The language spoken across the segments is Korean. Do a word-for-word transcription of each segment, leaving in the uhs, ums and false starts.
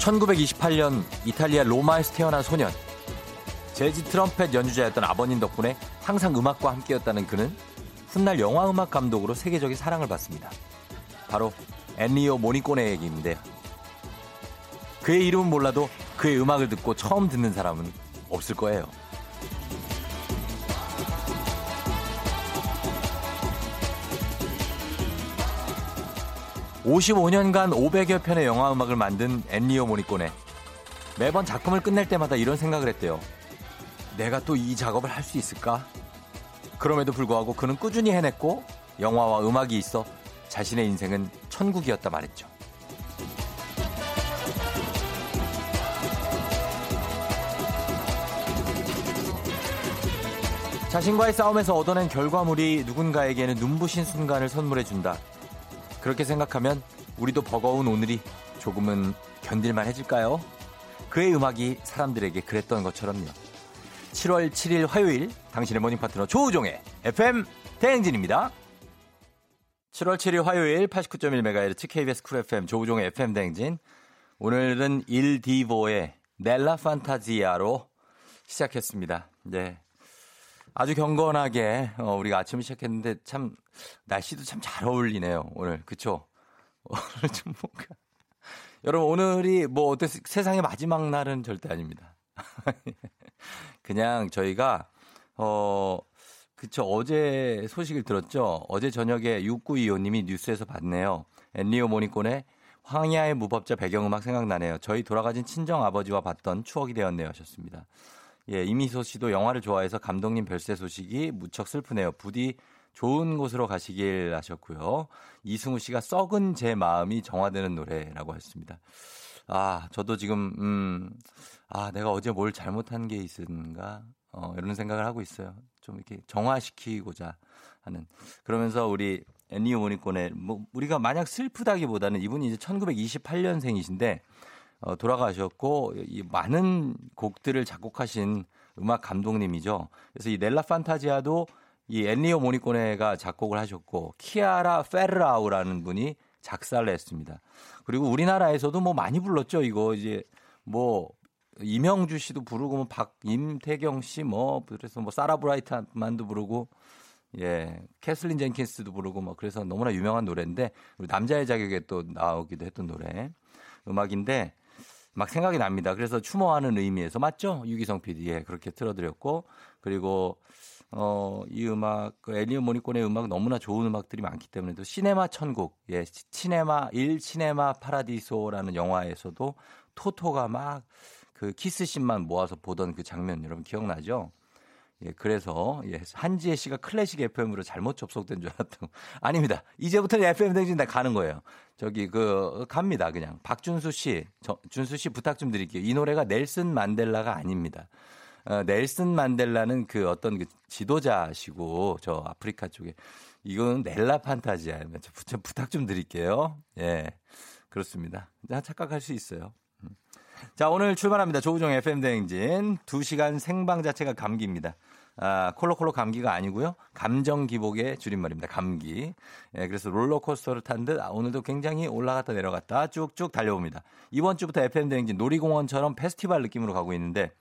천구백이십팔 년 이탈리아 로마에서 태어난 소년. 재즈 트럼펫 연주자였던 아버님 덕분에 항상 음악과 함께였다는 그는 훗날 영화음악 감독으로 세계적인 사랑을 받습니다. 바로 엔니오 모리꼬네 얘기인데 그의 이름은 몰라도 그의 음악을 듣고 처음 듣는 사람은 없을 거예요. 오십오 년간 오백여 편의 영화음악을 만든 엔니오 모리꼬네. 매번 작품을 끝낼 때마다 이런 생각을 했대요. 내가 또 이 작업을 할 수 있을까? 그럼에도 불구하고 그는 꾸준히 해냈고 영화와 음악이 있어 자신의 인생은 천국이었다 말했죠. 자신과의 싸움에서 얻어낸 결과물이 누군가에게는 눈부신 순간을 선물해준다. 그렇게 생각하면 우리도 버거운 오늘이 조금은 견딜만 해질까요? 그의 음악이 사람들에게 그랬던 것처럼요. 칠월 칠일 화요일 당신의 모닝 파트너 조우종의 에프엠 대행진입니다. 칠월 칠일 화요일 팔십구 점 일 메가헤르츠 케이비에스 쿨 에프엠 조우종의 에프엠 대행진. 오늘은 일 디보의 넬라 판타지아로 시작했습니다. 네. 아주 경건하게 우리가 아침을 시작했는데 참 날씨도 참 잘 어울리네요. 오늘. 그렇죠? 오늘 좀 뭔가 여러분 오늘이 뭐 어때 세상의 마지막 날은 절대 아닙니다. 그냥 저희가 어 그쵸 어제 소식을 들었죠. 어제 저녁에 육구이오 님이 뉴스에서 봤네요. 엔니오 모리꼬네 황야의 무법자 배경음악 생각나네요. 저희 돌아가신 친정아버지와 봤던 추억이 되었네요 하셨습니다. 예, 이미소 씨도 영화를 좋아해서 감독님 별세 소식이 무척 슬프네요. 부디 좋은 곳으로 가시길 하셨고요. 이승우 씨가 썩은 제 마음이 정화되는 노래라고 했습니다. 아, 저도 지금 음, 아 내가 어제 뭘 잘못한 게 있었는가 어, 이런 생각을 하고 있어요. 좀 이렇게 정화시키고자 하는. 그러면서 우리 엔니오 모리꼬네 뭐 우리가 만약 슬프다기보다는 이분이 이제 천구백이십팔 년생이신데. 어, 돌아가셨고 이 많은 곡들을 작곡하신 음악 감독님이죠. 그래서 이 넬라 판타지아도 이 엔니오 모리꼬네가 작곡을 하셨고 티아라 페르라우라는 분이 작사를 했습니다. 그리고 우리나라에서도 뭐 많이 불렀죠. 이거 이제 뭐 이명주 씨도 부르고 뭐 박임태경 씨 뭐 그래서 뭐 사라 브라이트만도 부르고 예 캐슬린 젠킨스도 부르고 뭐 그래서 너무나 유명한 노래인데 남자의 자격에 또 나오기도 했던 노래 음악인데. 막 생각이 납니다. 그래서 추모하는 의미에서 맞죠? 유기성 피디 예, 그렇게 틀어드렸고 그리고 어, 이 음악 그 엔니오 모리꼬네의 음악 너무나 좋은 음악들이 많기 때문에 또 시네마 천국 예, 시네마 일 시네마 파라디소라는 영화에서도 토토가 막 그 키스씬만 모아서 보던 그 장면 여러분 기억나죠? 예, 그래서 예, 한지혜 씨가 클래식 에프엠으로 잘못 접속된 줄 알았던 아닙니다. 이제부터는 에프엠 댕진다 가는 거예요. 저기 그 갑니다 그냥 박준수 씨, 저, 준수 씨 부탁 좀 드릴게요. 이 노래가 넬슨 만델라가 아닙니다. 어, 넬슨 만델라는 그 어떤 그 지도자시고 저 아프리카 쪽에 이거는 넬라 판타지아예요. 부탁 좀 드릴게요. 예, 그렇습니다. 착각할 수 있어요. 자, 오늘 출발합니다. 조우종 에프엠 대행진. 두 시간 생방 자체가 감기입니다. 아, 콜록콜록 감기가 아니고요. 감정 기복의 줄임말입니다. 감기. 예, 그래서 롤러코스터를 탄 듯 아, 오늘도 굉장히 올라갔다 내려갔다 쭉쭉 달려봅니다. 이번 주부터 에프엠 대행진 놀이공원처럼 페스티벌 느낌으로 가고 있는데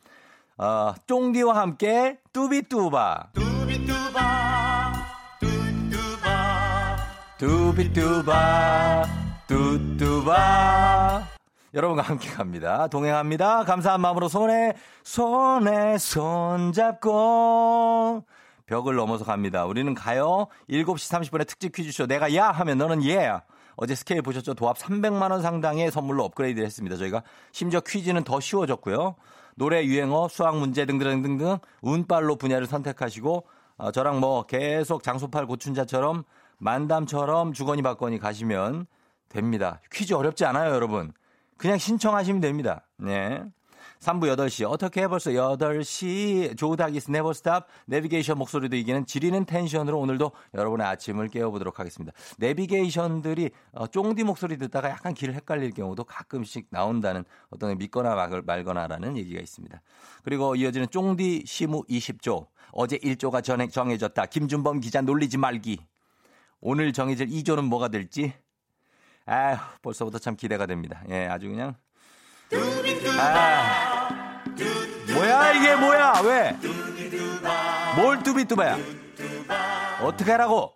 어, 쫑디와 함께 뚜비뚜바. 뚜비뚜바. 뚜뚜바. 뚜비뚜바. 뚜뚜바. 여러분과 함께 갑니다. 동행합니다. 감사한 마음으로 손에 손에 손잡고 벽을 넘어서 갑니다. 우리는 가요. 일곱 시 삼십 분에 특집 퀴즈쇼. 내가 야 하면 너는 예. 어제 스케일 보셨죠? 도합 삼백만 원 상당의 선물로 업그레이드를 했습니다. 저희가 심지어 퀴즈는 더 쉬워졌고요. 노래, 유행어, 수학 문제 등등등등 운빨로 분야를 선택하시고 어, 저랑 뭐 계속 장소팔 고춘자처럼 만담처럼 주거니 받거니 가시면 됩니다. 퀴즈 어렵지 않아요, 여러분. 그냥 신청하시면 됩니다. 네. 삼 부 여덟 시. 어떻게 해벌써 여덟 시. 조우다기스 네버 스탑. 내비게이션 목소리도 이기는 지리는 텐션으로 오늘도 여러분의 아침을 깨워보도록 하겠습니다. 내비게이션들이 쫑디 목소리 듣다가 약간 길을 헷갈릴 경우도 가끔씩 나온다는 어떤 믿거나 말거나라는 얘기가 있습니다. 그리고 이어지는 쫑디 시무 이십 조. 어제 일 조가 정해졌다. 김준범 기자 놀리지 말기. 오늘 정해질 이 조는 뭐가 될지. 아, 벌써부터 참 기대가 됩니다. 예, 아주 그냥 아, 뭐야 이게 뭐야 왜 뭘 뚜비뚜바야 어떻게 하라고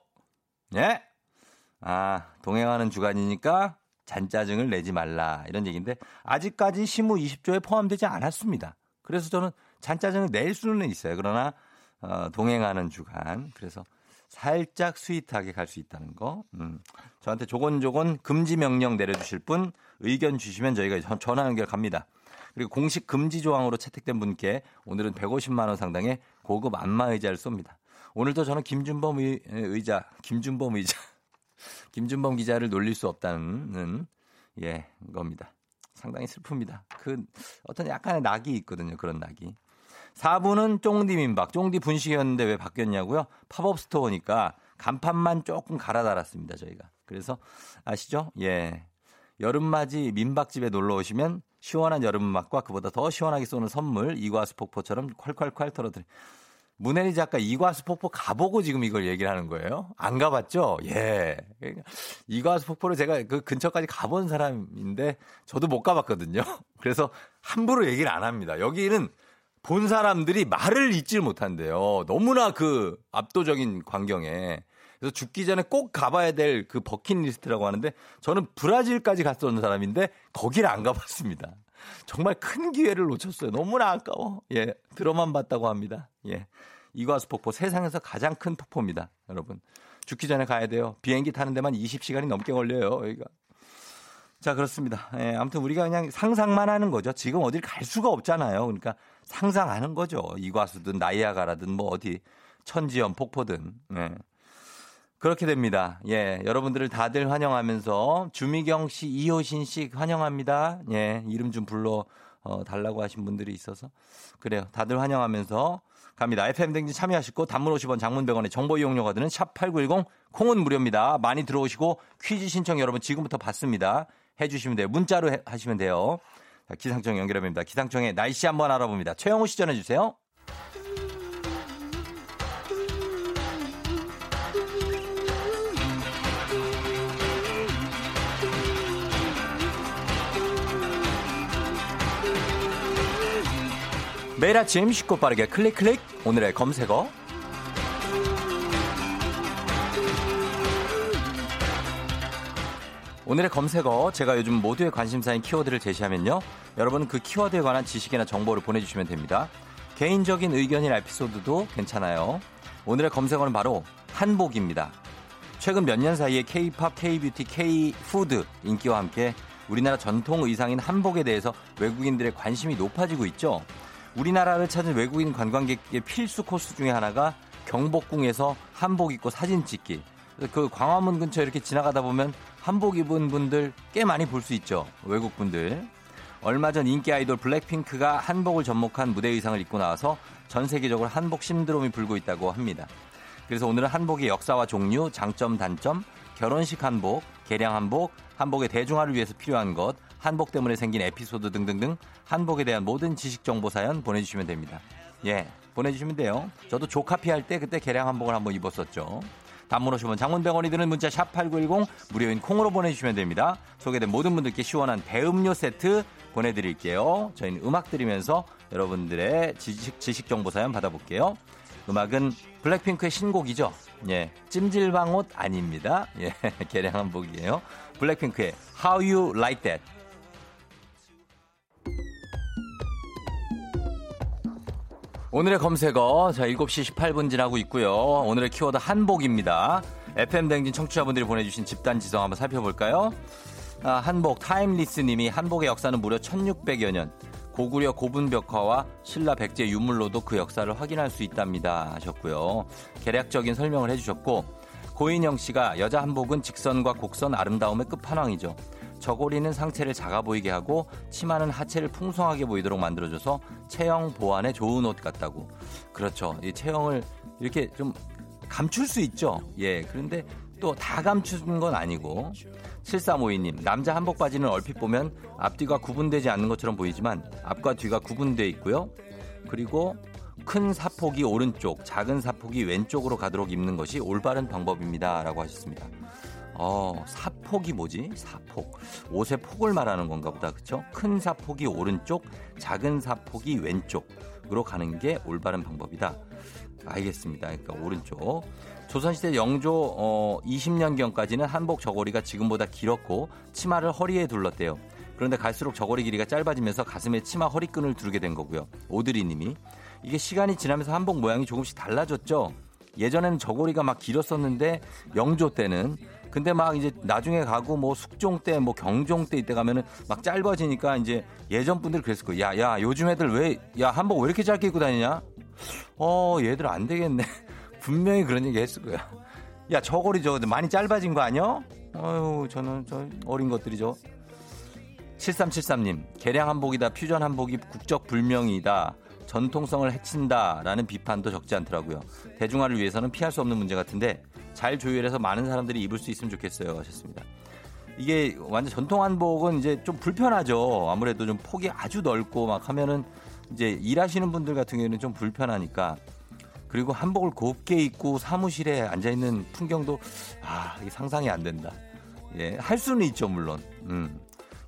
예? 아 동행하는 주간이니까 잔짜증을 내지 말라 이런 얘기인데 아직까지 시무 이십 조에 포함되지 않았습니다. 그래서 저는 잔짜증을 낼 수는 있어요. 그러나 어, 동행하는 주간 그래서 살짝 스윗하게 갈 수 있다는 거 음. 저한테 조곤조곤 금지 명령 내려주실 분 의견 주시면 저희가 전화 연결 갑니다. 그리고 공식 금지 조항으로 채택된 분께 오늘은 백오십만 원 상당의 고급 안마 의자를 쏩니다. 오늘도 저는 김준범 의, 의자 김준범 의자 김준범 기자를 놀릴 수 없다는 예 겁니다. 상당히 슬픕니다. 그 어떤 약간의 낙이 있거든요. 그런 낙이. 사 부는 쫑디 민박, 쫑디 분식이었는데 왜 바뀌었냐고요? 팝업 스토어니까 간판만 조금 갈아 달았습니다. 저희가. 그래서 아시죠? 예. 여름맞이 민박집에 놀러 오시면 시원한 여름맛과 그보다 더 시원하게 쏘는 선물 이과수 폭포처럼 콸콸콸 털어드립니다. 문혜리 작가 이과수 폭포 가보고 지금 이걸 얘기를 하는 거예요? 안 가봤죠? 예. 이과수 폭포를 제가 그 근처까지 가본 사람인데 저도 못 가봤거든요. 그래서 함부로 얘기를 안 합니다. 여기는 본 사람들이 말을 잊질 못한대요. 너무나 그 압도적인 광경에. 그래서 죽기 전에 꼭 가봐야 될 그 버킷리스트라고 하는데 저는 브라질까지 갔던 사람인데 거기를 안 가봤습니다. 정말 큰 기회를 놓쳤어요. 너무나 아까워. 예, 들어만 봤다고 합니다. 예, 이과수 폭포 세상에서 가장 큰 폭포입니다. 여러분 죽기 전에 가야 돼요. 비행기 타는 데만 이십 시간이 넘게 걸려요. 여기가. 자 그렇습니다. 예, 아무튼 우리가 그냥 상상만 하는 거죠. 지금 어딜 갈 수가 없잖아요. 그러니까 상상하는 거죠. 이과수든 나이아가라든 뭐 어디 천지연 폭포든. 예. 그렇게 됩니다. 예, 여러분들을 다들 환영하면서 주미경 씨, 이효신 씨 환영합니다. 예, 이름 좀 불러 어, 달라고 하신 분들이 있어서 그래요. 다들 환영하면서 갑니다. 에프엠 댕진 참여하시고 단문 오십 원, 장문 백 원의 정보 이용료가 드는 샵 팔구일공 콩은 무료입니다. 많이 들어오시고 퀴즈 신청 여러분 지금부터 받습니다. 해주시면 돼요. 문자로 해, 하시면 돼요. 자, 기상청 연결합니다. 기상청의 날씨 한번 알아봅니다. 최영호 씨 전해주세요. 매일 아침 쉽고 빠르게 클릭 클릭 오늘의 검색어 오늘의 검색어 제가 요즘 모두의 관심사인 키워드를 제시하면요 여러분은 그 키워드에 관한 지식이나 정보를 보내주시면 됩니다. 개인적인 의견이나 에피소드도 괜찮아요. 오늘의 검색어는 바로 한복입니다. 최근 몇 년 사이에 K-팝, K-뷰티, K-푸드 인기와 함께 우리나라 전통 의상인 한복에 대해서 외국인들의 관심이 높아지고 있죠. 우리나라를 찾은 외국인 관광객의 필수 코스 중에 하나가 경복궁에서 한복 입고 사진 찍기. 그 광화문 근처 이렇게 지나가다 보면 한복 입은 분들 꽤 많이 볼 수 있죠. 외국분들. 얼마 전 인기 아이돌 블랙핑크가 한복을 접목한 무대 의상을 입고 나와서 전 세계적으로 한복 신드롬이 불고 있다고 합니다. 그래서 오늘은 한복의 역사와 종류, 장점, 단점, 결혼식 한복, 개량 한복, 한복의 대중화를 위해서 필요한 것, 한복 때문에 생긴 에피소드 등등등 한복에 대한 모든 지식 정보 사연 보내주시면 됩니다. 예, 보내주시면 돼요. 저도 조카피 할 때 그때 개량 한복을 한번 입었었죠. 단문 오십 원 장문 백 원이 드는 문자 샵팔구일공 무료인 콩으로 보내주시면 됩니다. 소개된 모든 분들께 시원한 배음료 세트 보내드릴게요. 저희는 음악 들으면서 여러분들의 지식, 지식 정보 사연 받아볼게요. 음악은 블랙핑크의 신곡이죠. 예, 찜질방옷 아닙니다. 예, 개량 한복이에요. 블랙핑크의 How You Like That. 오늘의 검색어 자 일곱 시 십팔 분 지나고 있고요. 오늘의 키워드 한복입니다. 에프엠 대행진 청취자분들이 보내주신 집단 지성 한번 살펴볼까요? 아, 한복 타임리스님이 한복의 역사는 무려 천육백여 년. 고구려 고분벽화와 신라 백제 유물로도 그 역사를 확인할 수 있답니다 하셨고요. 개략적인 설명을 해주셨고 고인영 씨가 여자 한복은 직선과 곡선 아름다움의 끝판왕이죠. 저고리는 상체를 작아 보이게 하고 치마는 하체를 풍성하게 보이도록 만들어줘서 체형 보완에 좋은 옷 같다고. 그렇죠. 이 체형을 이렇게 좀 감출 수 있죠. 예. 그런데 또 다 감추는 건 아니고. 칠삼오이 님. 남자 한복 바지는 얼핏 보면 앞뒤가 구분되지 않는 것처럼 보이지만 앞과 뒤가 구분되어 있고요. 그리고 큰 사폭이 오른쪽, 작은 사폭이 왼쪽으로 가도록 입는 것이 올바른 방법입니다. 라고 하셨습니다. 어, 사폭이 뭐지? 사폭. 옷의 폭을 말하는 건가 보다. 그렇죠? 큰 사폭이 오른쪽, 작은 사폭이 왼쪽으로 가는 게 올바른 방법이다. 알겠습니다. 그러니까 오른쪽. 조선시대 영조 어, 이십 년경까지는 한복 저고리가 지금보다 길었고 치마를 허리에 둘렀대요. 그런데 갈수록 저고리 길이가 짧아지면서 가슴에 치마 허리끈을 두르게 된 거고요. 오드리 님이. 이게 시간이 지나면서 한복 모양이 조금씩 달라졌죠. 예전에는 저고리가 막 길었었는데 영조 때는. 근데 막 이제 나중에 가고 뭐 숙종 때 뭐 경종 때 이때 가면은 막 짧아지니까 이제 예전 분들 그랬을 거예요. 야, 야, 요즘 애들 왜, 야, 한복 왜 이렇게 짧게 입고 다니냐? 어, 얘들 안 되겠네. 분명히 그런 얘기 했을 거야. 야, 저고리 저 많이 짧아진 거 아니야? 어휴, 저는 저 어린 것들이죠. 칠삼칠삼 님, 개량 한복이다, 퓨전 한복이 국적 불명이다, 전통성을 해친다라는 비판도 적지 않더라고요. 대중화를 위해서는 피할 수 없는 문제 같은데 잘 조율해서 많은 사람들이 입을 수 있으면 좋겠어요. 하셨습니다. 이게 완전 전통 한복은 이제 좀 불편하죠. 아무래도 좀 폭이 아주 넓고 막 하면은 이제 일하시는 분들 같은 경우에는 좀 불편하니까. 그리고 한복을 곱게 입고 사무실에 앉아 있는 풍경도 아, 이게 상상이 안 된다. 예, 할 수는 있죠, 물론. 음.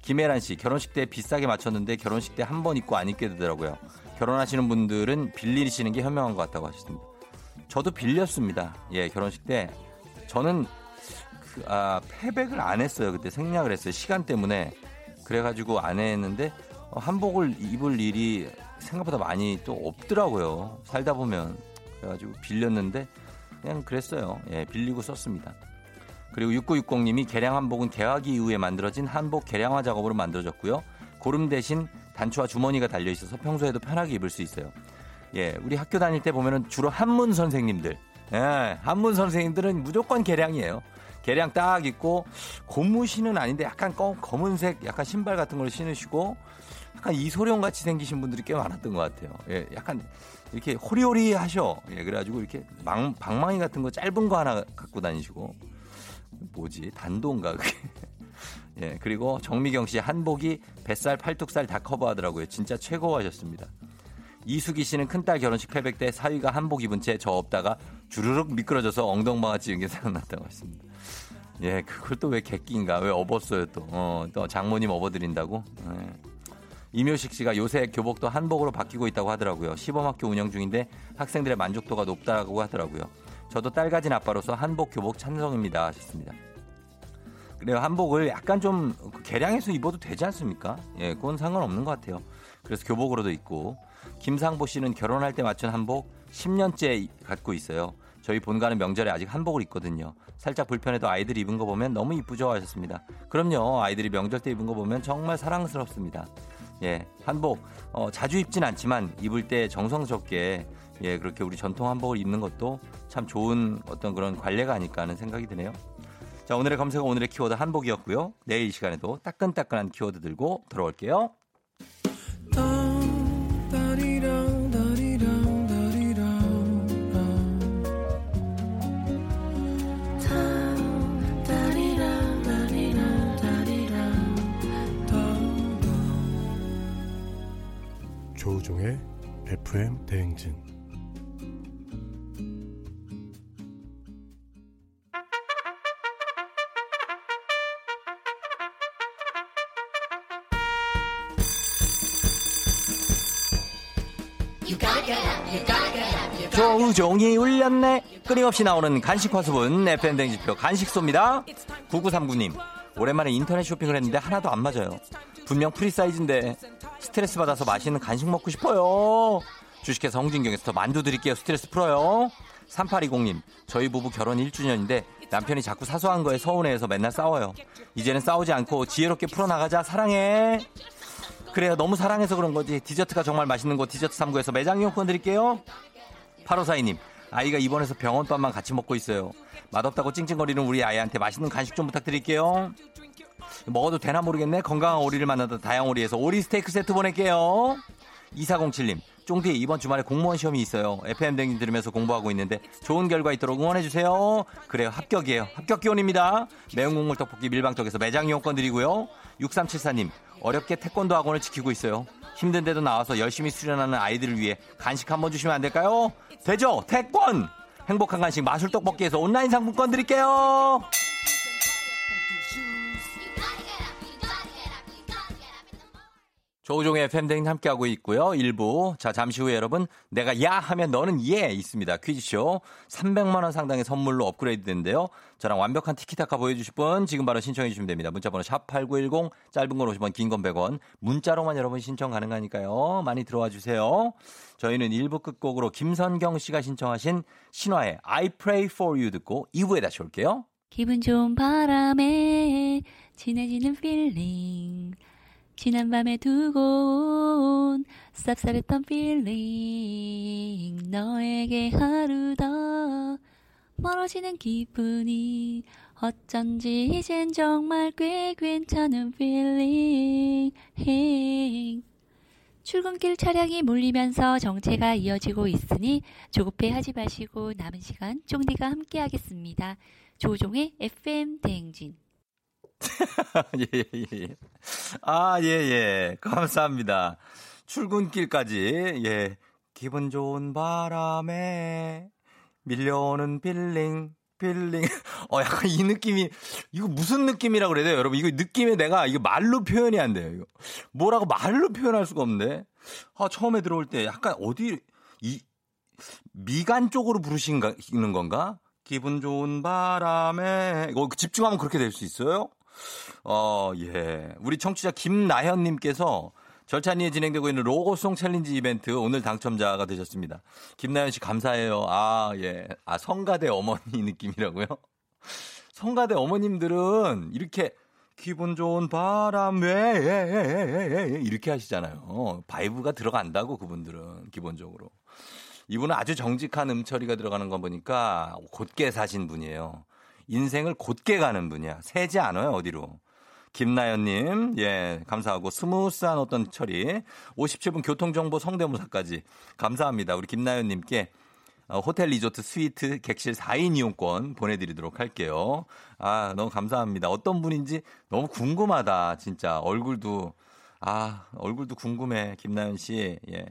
김혜란 씨, 결혼식 때 비싸게 맞췄는데 결혼식 때 한 번 입고 안 입게 되더라고요. 결혼하시는 분들은 빌리시는 게 현명한 것 같다고 하셨습니다. 저도 빌렸습니다. 예, 결혼식 때 저는 그, 아, 패백을 안 했어요. 그때 생략을 했어요. 시간 때문에. 그래가지고 안 했는데 한복을 입을 일이 생각보다 많이 또 없더라고요. 살다 보면. 그래가지고 빌렸는데 그냥 그랬어요. 예, 빌리고 썼습니다. 그리고 육구육공 님이 개량 한복은 개화기 이후에 만들어진 한복 개량화 작업으로 만들어졌고요. 고름 대신 단추와 주머니가 달려있어서 평소에도 편하게 입을 수 있어요. 예, 우리 학교 다닐 때 보면은 주로 한문 선생님들. 예, 한문 선생님들은 무조건 개량이에요. 개량 딱 입고 고무신은 아닌데 약간 검은색 약간 신발 같은 걸 신으시고 약간 이소룡같이 생기신 분들이 꽤 많았던 것 같아요. 예, 약간 이렇게 호리호리 하셔. 예, 그래가지고 이렇게 망, 방망이 같은 거 짧은 거 하나 갖고 다니시고 뭐지? 단도인가 그게. 예, 그리고 정미경 씨 한복이 뱃살, 팔뚝살 다 커버하더라고요. 진짜 최고 하셨습니다. 이수기 씨는 큰딸 결혼식 패백 때 사위가 한복 입은 채 저 없다가 주르륵 미끄러져서 엉덩방아 찌는 게 생각났다고 했습니다. 예, 그걸 또 왜 객기인가? 왜 업었어요 또? 어, 또 장모님 업어드린다고? 예. 임효식 씨가 요새 교복도 한복으로 바뀌고 있다고 하더라고요. 시범학교 운영 중인데 학생들의 만족도가 높다고 하더라고요. 저도 딸 가진 아빠로서 한복 교복 찬성입니다. 하셨습니다. 그래요. 한복을 약간 좀 개량해서 입어도 되지 않습니까? 예, 그건 상관없는 것 같아요. 그래서 교복으로도 입고. 김상보 씨는 결혼할 때 맞춘 한복 십 년째 갖고 있어요. 저희 본가는 명절에 아직 한복을 입거든요. 살짝 불편해도 아이들이 입은 거 보면 너무 이쁘죠? 하셨습니다. 그럼요. 아이들이 명절 때 입은 거 보면 정말 사랑스럽습니다. 예, 한복 어, 자주 입진 않지만 입을 때 정성스럽게 예, 그렇게 우리 전통 한복을 입는 것도 참 좋은 어떤 그런 관례가 아닐까 하는 생각이 드네요. 자, 오늘의 검색어 오늘의 키워드 한복이었고요. 내일 이 시간에도 따끈따끈한 키워드 들고 돌아올게요. 조우종의 에프엠 대행진. 조우종이 울렸네. 끊임없이 나오는 간식화수분 에프엠 대행진표 간식소입니다. 구구삼구 님, 오랜만에 인터넷 쇼핑을 했는데 하나도 안 맞아요. 분명 프리사이즈인데 스트레스 받아서 맛있는 간식 먹고 싶어요. 주식회사 홍진경에서 더 만두 드릴게요. 스트레스 풀어요. 삼팔이공 님, 저희 부부 결혼 일 주년인데 남편이 자꾸 사소한 거에 서운해해서 맨날 싸워요. 이제는 싸우지 않고 지혜롭게 풀어나가자. 사랑해. 그래요. 너무 사랑해서 그런 거지. 디저트가 정말 맛있는 곳 디저트 삼 구에서 매장 이용권 드릴게요. 팔오사이 님, 아이가 입원해서 병원밥만 같이 먹고 있어요. 맛없다고 찡찡거리는 우리 아이한테 맛있는 간식 좀 부탁드릴게요. 먹어도 되나 모르겠네. 건강한 오리를 만나다 다양오리에서 오리 스테이크 세트 보낼게요. 이사공칠 님, 쫑디 이번 주말에 공무원 시험이 있어요. 에프엠 댕진 들으면서 공부하고 있는데 좋은 결과 있도록 응원해주세요. 그래요. 합격이에요. 합격 기원입니다. 매운 국물 떡볶이 밀방떡에서 매장 이용권 드리고요. 육삼칠사 님, 어렵게 태권도 학원을 지키고 있어요. 힘든데도 나와서 열심히 수련하는 아이들을 위해 간식 한번 주시면 안 될까요? 되죠. 태권 행복한 간식 마술떡볶이에서 온라인 상품권 드릴게요. 조우종의 팬데믹 함께하고 있고요. 일부. 자, 잠시 후에 여러분, 내가 야 하면 너는 예 있습니다. 퀴즈쇼. 삼백만 원 상당의 선물로 업그레이드 되는데요. 저랑 완벽한 티키타카 보여주실 분 지금 바로 신청해 주시면 됩니다. 문자번호 샵팔구일공, 짧은 건 오십 원, 긴 건 백 원. 문자로만 여러분 신청 가능하니까요. 많이 들어와 주세요. 저희는 일부 끝곡으로 김선경 씨가 신청하신 신화의 I Pray For You 듣고 이 부에 다시 올게요. 기분 좋은 바람에 진해지는 feeling 지난밤에 두고 온 쌉싸랬던 feeling 너에게 하루 더 멀어지는 기분이 어쩐지 이젠 정말 꽤 괜찮은 feeling 출근길 차량이 몰리면서 정체가 이어지고 있으니 조급해하지 마시고 남은 시간 쫑디가 함께하겠습니다. 조종의 에프엠 대행진. 예, 예, 예. 아, 예, 예. 감사합니다. 출근길까지, 예. 기분 좋은 바람에 밀려오는 빌링, 빌링. 어, 약간 이 느낌이, 이거 무슨 느낌이라고 그래야 돼요? 여러분, 이거 느낌에 내가, 이거 말로 표현이 안 돼요. 이거. 뭐라고 말로 표현할 수가 없네. 아, 처음에 들어올 때 약간 어디, 이, 미간 쪽으로 부르시는 건가? 기분 좋은 바람에 이거 집중하면 그렇게 될 수 있어요? 어, 예. 우리 청취자 김나현 님께서 절찬리에 진행되고 있는 로고송 챌린지 이벤트 오늘 당첨자가 되셨습니다. 김나현 씨 감사해요. 아, 예. 아, 성가대 어머니 느낌이라고요? 성가대 어머님들은 이렇게 기분 좋은 바람에 이렇게 하시잖아요. 바이브가 들어간다고 그분들은 기본적으로. 이분은 아주 정직한 음처리가 들어가는 거 보니까 곧게 사신 분이에요. 인생을 곧게 가는 분이야. 새지 않아요, 어디로. 김나연님, 예, 감사하고 스무스한 어떤 처리. 오십칠 분 교통정보 성대모사까지 감사합니다. 우리 김나연님께 호텔 리조트 스위트 객실 사 인 이용권 보내드리도록 할게요. 아, 너무 감사합니다. 어떤 분인지 너무 궁금하다, 진짜. 얼굴도, 아, 얼굴도 궁금해, 김나연 씨. 예.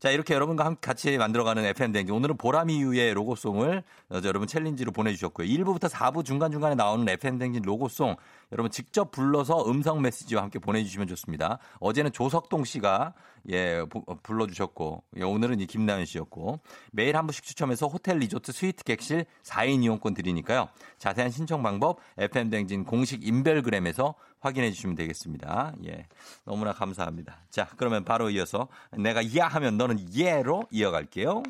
자, 이렇게 여러분과 같이 만들어가는 에프엠 대행진. 오늘은 보람이유의 로고송을 여러분 챌린지로 보내주셨고요. 일 부부터 사 부 중간중간에 나오는 에프엠 대행진 로고송 여러분 직접 불러서 음성 메시지와 함께 보내주시면 좋습니다. 어제는 조석동 씨가 예, 불러주셨고 예, 오늘은 이 김나연 씨였고 매일 한 분씩 추첨해서 호텔 리조트 스위트 객실 사 인 이용권 드리니까요. 자세한 신청 방법 에프엠 대행진 공식 인별그램에서 확인해 주시면 되겠습니다. 예, 너무나 감사합니다. 자, 그러면 바로 이어서 내가 야 하면 너는 예로 이어갈게요.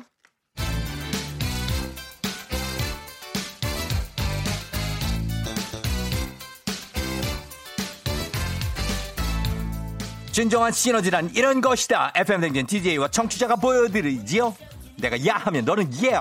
진정한 시너지란 이런 것이다. 에프엠 댕진 디제이와 청취자가 보여드리지요. 내가 야 하면 너는 예.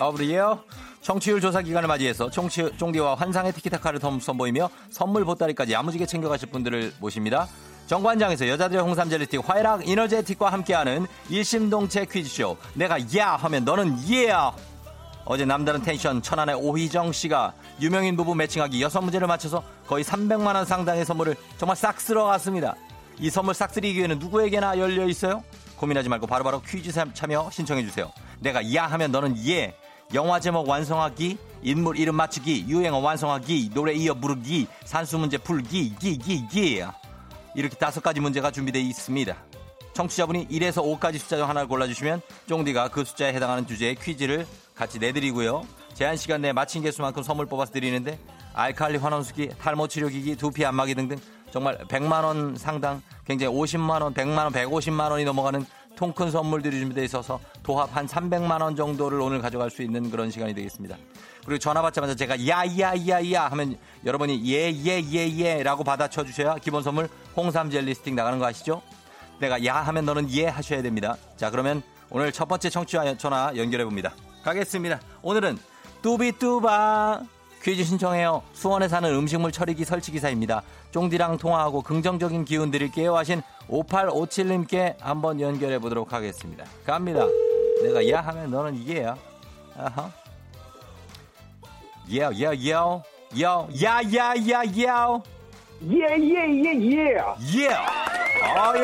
아브리요. 청취율 조사 기간을 맞이해서 청취, 종디와 환상의 티키타카를 선보이며 선물 보따리까지 야무지게 챙겨가실 분들을 모십니다. 정관장에서 여자들의 홍삼 젤리틱 화이락 이너제틱과 함께하는 일심동체 퀴즈쇼 내가 야 하면 너는 예. 어제 남다른 텐션 천안의 오희정 씨가 유명인 부부 매칭하기 여섯 문제를 맞춰서 거의 삼백만 원 상당의 선물을 정말 싹 쓸어갔습니다. 이 선물 싹 쓰리 기회는 누구에게나 열려 있어요. 고민하지 말고 바로바로 퀴즈 참여 신청해 주세요. 내가 야 하면 너는 예. 영화 제목 완성하기, 인물 이름 맞추기, 유행어 완성하기, 노래 이어 부르기, 산수 문제 풀기, 기기기. 이렇게 다섯 가지 문제가 준비되어 있습니다. 청취자분이 일에서 오까지 숫자 중 하나를 골라주시면 쫑디가 그 숫자에 해당하는 주제의 퀴즈를 같이 내드리고요. 제한시간 내에 맞힌 개수만큼 선물 뽑아서 드리는데 알칼리 환원수기, 탈모치료기기, 두피 안마기 등등 정말 백만 원 상당, 굉장히 오십만 원, 백만 원, 백오십만 원이 넘어가는 통큰 선물들이 준비되어 있어서 도합 한 삼백만 원 정도를 오늘 가져갈 수 있는 그런 시간이 되겠습니다. 그리고 전화 받자마자 제가 야야야야 하면 여러분이 예예예예 라고 받아쳐 주셔야 기본 선물 홍삼 젤리 스틱 나가는 거 아시죠? 내가 야 하면 너는 예 하셔야 됩니다. 자, 그러면 오늘 첫 번째 청취자 전화 연결해 봅니다. 가겠습니다. 오늘은 뚜비뚜바 퀴즈 신청해요. 수원에 사는 음식물 처리기 설치기사입니다. 쫑디랑 통화하고 긍정적인 기운 드릴게요 하신 오팔오칠님께 한번 연결해 보도록 하겠습니다. 갑니다. 내가 야 하면 너는 이게야. 아하. 야, 야, 야. 야, 야, 야, 야, 야. 예, 예, 예, 예. 예. 아, 예.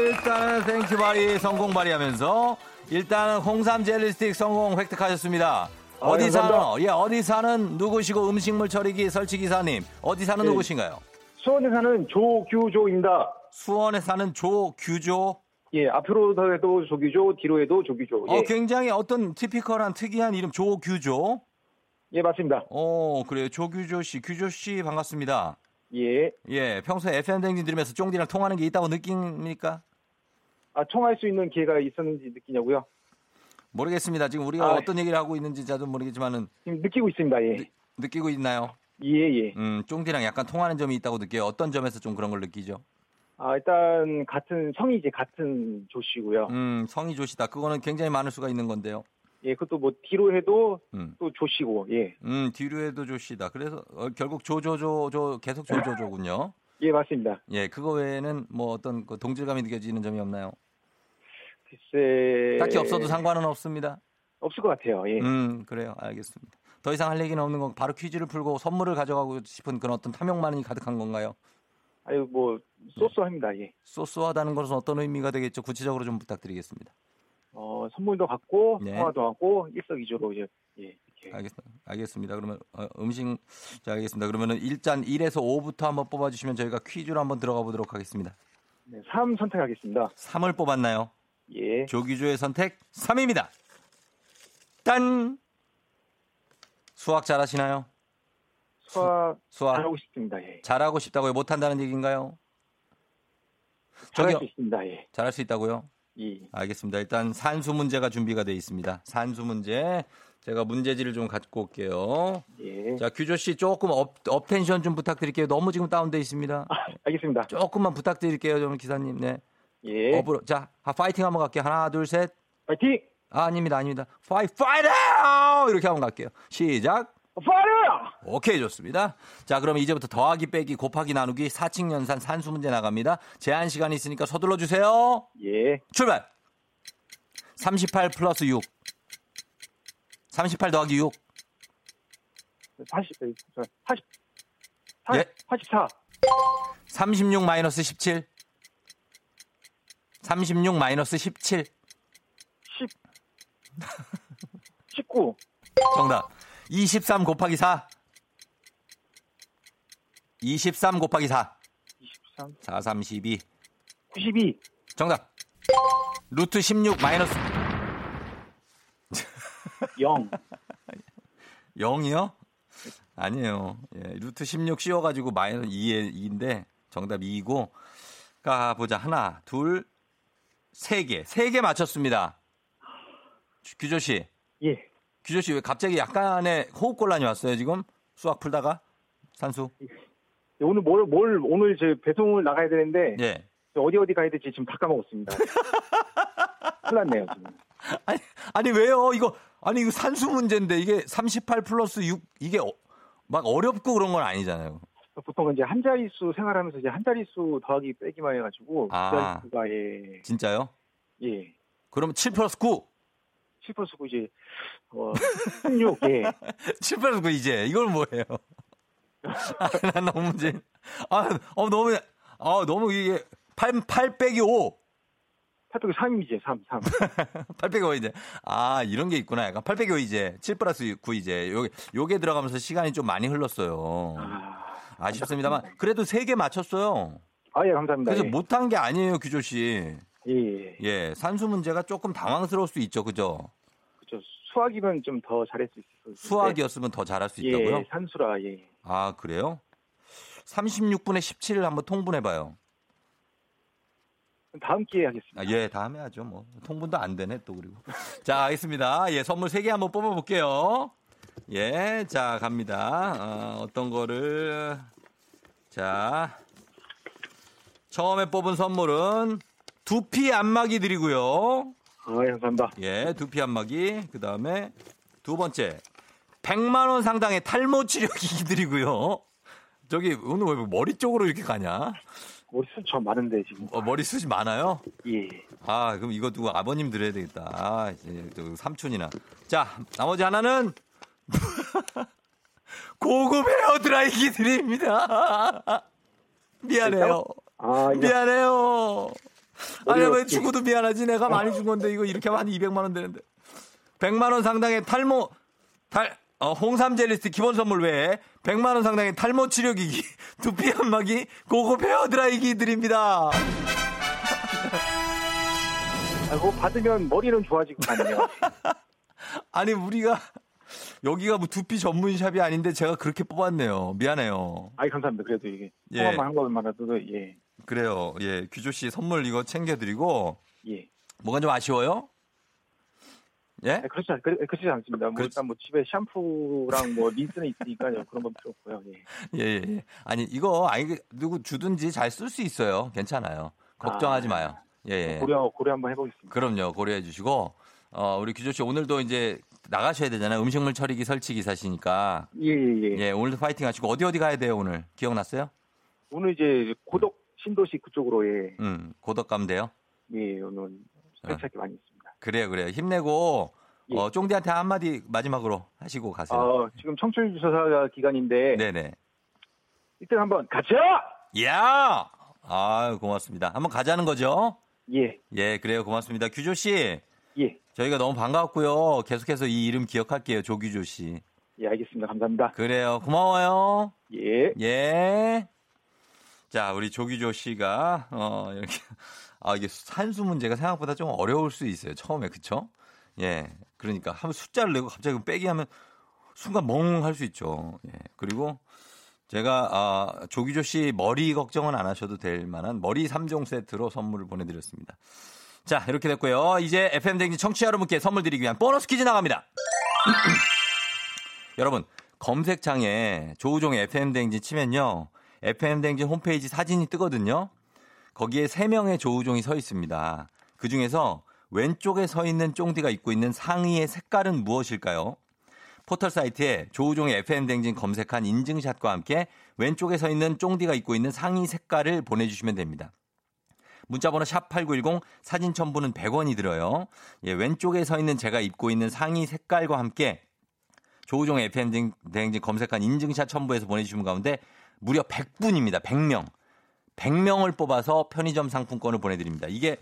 일단은 땡큐 발이 성공 발휘하면서 일단은 홍삼 젤리 스틱 성공 획득하셨습니다. 어디 아, 사는, 예, 어디 사는 누구시고 음식물 처리기 설치 기사님, 어디 사는 예. 누구신가요? 수원에 사는 조규조입니다. 수원에 사는 조규조? 예, 앞으로 해도 조규조, 뒤로 해도 조규조. 예. 어, 굉장히 어떤 티피컬한 특이한 이름, 조규조? 예, 맞습니다. 오, 그래요. 조규조 씨, 규조 씨 반갑습니다. 예. 예, 평소에 에프엠 대행진 들으면서 쫑디랑 통하는 게 있다고 느낍니까? 아, 통할 수 있는 기회가 있었는지 느끼냐고요? 모르겠습니다. 지금 우리가 아, 어떤 얘기를 하고 있는지 저도 모르겠지만은 지금 느끼고 있습니다. 예. 느, 느끼고 있나요? 예, 예. 음, 쫑디랑 약간 통하는 점이 있다고 느껴요. 어떤 점에서 좀 그런 걸 느끼죠? 아, 일단 같은 성이 이제 같은 조씨고요. 음, 성이 조씨다. 그거는 굉장히 많을 수가 있는 건데요. 예, 그것도 뭐 뒤로 해도 음. 또 조씨고. 예. 음, 뒤로 해도 조씨다. 그래서 어, 결국 조조조조 계속 조조조군요. 예, 맞습니다. 예, 그거 외에는 뭐 어떤 그 동질감이 느껴지는 점이 없나요? 글쎄, 딱히 없어도 상관은 없습니다. 없을 것 같아요. 예. 음, 그래요. 알겠습니다. 더 이상 할 얘기는 없는 건 바로 퀴즈를 풀고 선물을 가져가고 싶은 그런 어떤 탐욕만이 가득한 건가요? 아유, 뭐 쏘쏘합니다. 예. 쏘쏘하다는 것은 어떤 의미가 되겠죠? 구체적으로 좀 부탁드리겠습니다. 어, 선물도 갖고, 네. 통화도 하고, 일석이조로 이제, 예, 이렇게. 알겠습니다. 알겠습니다. 그러면, 어, 음식, 자, 알겠습니다. 그러면은, 일단 일에서 오부터 한번 뽑아주시면 저희가 퀴즈로 한번 들어가 보도록 하겠습니다. 네, 삼 선택하겠습니다. 삼을 뽑았나요? 예. 조기조의 선택 삼입니다. 딴! 수학 잘하시나요? 수학, 수, 수학. 잘하고 싶습니다. 예. 잘하고 싶다고요? 못한다는 얘기인가요? 잘할 저기요. 수 있습니다. 예. 잘할 수 있다고요? 예. 알겠습니다. 일단 산수 문제가 준비가 되어 있습니다. 산수 문제. 제가 문제지를 좀 갖고 올게요. 예. 자, 규조 씨 조금 업, 업 텐션 좀 부탁드릴게요. 너무 지금 다운돼 있습니다. 아, 알겠습니다. 조금만 부탁드릴게요, 좀 기사님. 네. 예. 업으로. 자, 파이팅 한번 갈게요. 하나, 둘, 셋. 파이팅. 아, 아닙니다, 아닙니다. 파이, 파이팅! 이렇게 한번 갈게요. 시작. 오케이, 좋습니다. 자, 그럼 이제부터 더하기 빼기 곱하기 나누기 사칙 연산 산수 문제 나갑니다. 제한 시간이 있으니까 서둘러 주세요. 예. 출발. 삼십팔 플러스 육. 삼십팔 더하기 육. 사십, 사십, 예? 팔십사. 삼십육 마이너스 십칠. 삼십육 마이너스 십칠. 십. 십구. 정답. 이십삼 곱하기 사. 이십삼 곱하기 사. 이십삼. 사, 삼, 십이. 구십이. 정답. 루트 십육 마이너스. 영. 영이요? 아니에요. 예, 루트 십육 씌워가지고 마이너스 이에 이인데 정답 이이고. 가 보자. 하나, 둘, 세 개. 세 개 맞췄습니다. 규조 씨. 예. 규조 씨 왜 갑자기 약간의 호흡곤란이 왔어요 지금? 수학 풀다가 산수. 오늘 뭘, 뭘 오늘 제 배송을 나가야 되는데 예. 어디 어디 가야 될지 지금 다 까먹었습니다. 큰일났네요 지금. 아니, 아니 왜요? 이거 아니 이거 산수 문제인데 이게 삼십팔 플러스 육 이게 어, 막 어렵고 그런 건 아니잖아요. 보통은 이제 한 자릿수 생활하면서 이제 한 자릿수 더하기 빼기만 해가지고 아, 두 자릿수가 예. 진짜요? 예. 그럼 칠 플러스 구. 칠 플러스 구 이제 어, 십육. 예. 칠 플러스 구 이제 이건 뭐예요? 아, 난 너무 이제 아, 어, 너무 아, 너무 이게 팔, 팔 빼기 오. 팔 빼기 삼 이제 삼, 삼. 팔 빼기 오 이제. 아, 이런 게 있구나. 약간 팔 빼기 오 이제 칠 플러스 구 이제. 요게 요게 들어가면서 시간이 좀 많이 흘렀어요. 아쉽습니다만 그래도 세 개 맞췄어요. 아, 예, 감사합니다. 그래서 예. 못한 게 아니에요, 규조 씨. 예. 예, 산수 문제가 조금 당황스러울 수 있죠, 그죠? 그죠. 수학이면 좀 더 잘할 수 있어요. 수학이었으면 더 잘할 수 있다고요? 예, 산수라. 예. 아, 그래요? 삼십육 분의 십칠을 한번 통분해봐요. 다음 기회에 하겠습니다. 아, 예, 다음에 하죠. 뭐 통분도 안 되네 또 그리고. 자, 알겠습니다. 예, 선물 세 개 한번 뽑아볼게요. 예, 자 갑니다. 어, 어떤 거를 자 처음에 뽑은 선물은. 두피 안마기 드리고요. 아, 감사합니다. 예, 두피 안마기. 그 다음에 두 번째, 백만 원 상당의 탈모 치료 기기 드리고요. 저기 오늘 왜 머리 쪽으로 이렇게 가냐? 머리숱 참 많은데 지금. 어, 머리숱이 많아요? 예. 아, 그럼 이거 누구 아버님 드려야 되겠다. 아, 이제 삼촌이나. 자, 나머지 하나는 고급 헤어드라이기 드립니다. 미안해요. 아, 미안해요. 아니 왜 주고도 미안하지 내가 많이 준 건데 이거 이렇게 하면 한 이백만 원 되는데 백만 원 상당의 탈모 탈, 어, 홍삼 젤리스트 기본 선물 외에 백만 원 상당의 탈모 치료기기, 두피 안마기, 고급 헤어드라이기 드립니다. 그거 받으면 머리는 좋아지거든요. 아니, 우리가 여기가 뭐 두피 전문샵이 아닌데 제가 그렇게 뽑았네요. 미안해요. 아이, 감사합니다. 그래도 이게 예. 뽑아만 한 것만으로도 예. 그래요. 예, 규조 씨 선물 이거 챙겨드리고 예. 뭐가 좀 아쉬워요? 예? 네, 그렇지, 않, 그렇지 않습니다. 뭐 일단 뭐 집에 샴푸랑 뭐 린스는 있으니까요. 그런 건 필요 없고요. 예. 예, 예. 아니 이거 아니 누구 주든지 잘 쓸 수 있어요. 괜찮아요. 걱정하지 아, 마요. 예. 고려 고려 한번 해보겠습니다. 그럼요. 고려해 주시고 어, 우리 규조 씨 오늘도 이제 나가셔야 되잖아요. 음식물 처리기 설치 기사시니까. 예예예. 예, 예. 예, 오늘도 파이팅 하시고 어디 어디 가야 돼요 오늘? 기억났어요? 오늘 이제 고덕 신도시 그쪽으로 예. 음 고덕 가면 돼요? 예 오늘 세차기 많이 있습니다. 그래요 그래요 힘내고 예. 어, 쫑디한테 한마디 마지막으로 하시고 가세요. 어, 지금 청춘 조사 기간인데. 네네. 일단 한번 가자. 야. 아 고맙습니다. 한번 가자는 거죠? 예. 예 그래요 고맙습니다. 규조 씨. 예. 저희가 너무 반가웠고요. 계속해서 이 이름 기억할게요 조규조 씨. 예 알겠습니다 감사합니다. 그래요 고마워요. 예. 예. 자, 우리 조규조 씨가, 어, 이렇게, 아, 이게 산수 문제가 생각보다 좀 어려울 수 있어요. 처음에, 그쵸? 예. 그러니까, 한번 숫자를 내고 갑자기 빼기 하면 순간 멍 할 수 있죠. 예. 그리고 제가, 아, 조규조 씨 머리 걱정은 안 하셔도 될 만한 머리 삼 종 세트로 선물을 보내드렸습니다. 자, 이렇게 됐고요. 이제 에프엠 대행진 청취자 여러분께 선물 드리기 위한 보너스 퀴즈 나갑니다. 여러분, 검색창에 조우종의 에프엠 대행진 치면요. 에프엠 대행진 홈페이지 사진이 뜨거든요. 거기에 세 명의 조우종이 서 있습니다. 그중에서 왼쪽에 서 있는 쫑디가 입고 있는 상의의 색깔은 무엇일까요? 포털 사이트에 조우종의 에프엠 대행진 검색한 인증샷과 함께 왼쪽에 서 있는 쫑디가 입고 있는 상의 색깔을 보내주시면 됩니다. 문자번호 샵 팔구일공 사진 첨부는 백 원이 들어요. 예, 왼쪽에 서 있는 제가 입고 있는 상의 색깔과 함께 조우종의 에프엠 대행진 검색한 인증샷 첨부해서 보내주시는 가운데 무려 백 분입니다. 백 명. 백 명을 뽑아서 편의점 상품권을 보내드립니다. 이게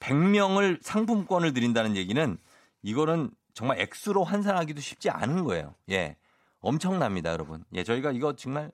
백 명을 상품권을 드린다는 얘기는 이거는 정말 액수로 환산하기도 쉽지 않은 거예요. 예. 엄청납니다, 여러분. 예. 저희가 이거 정말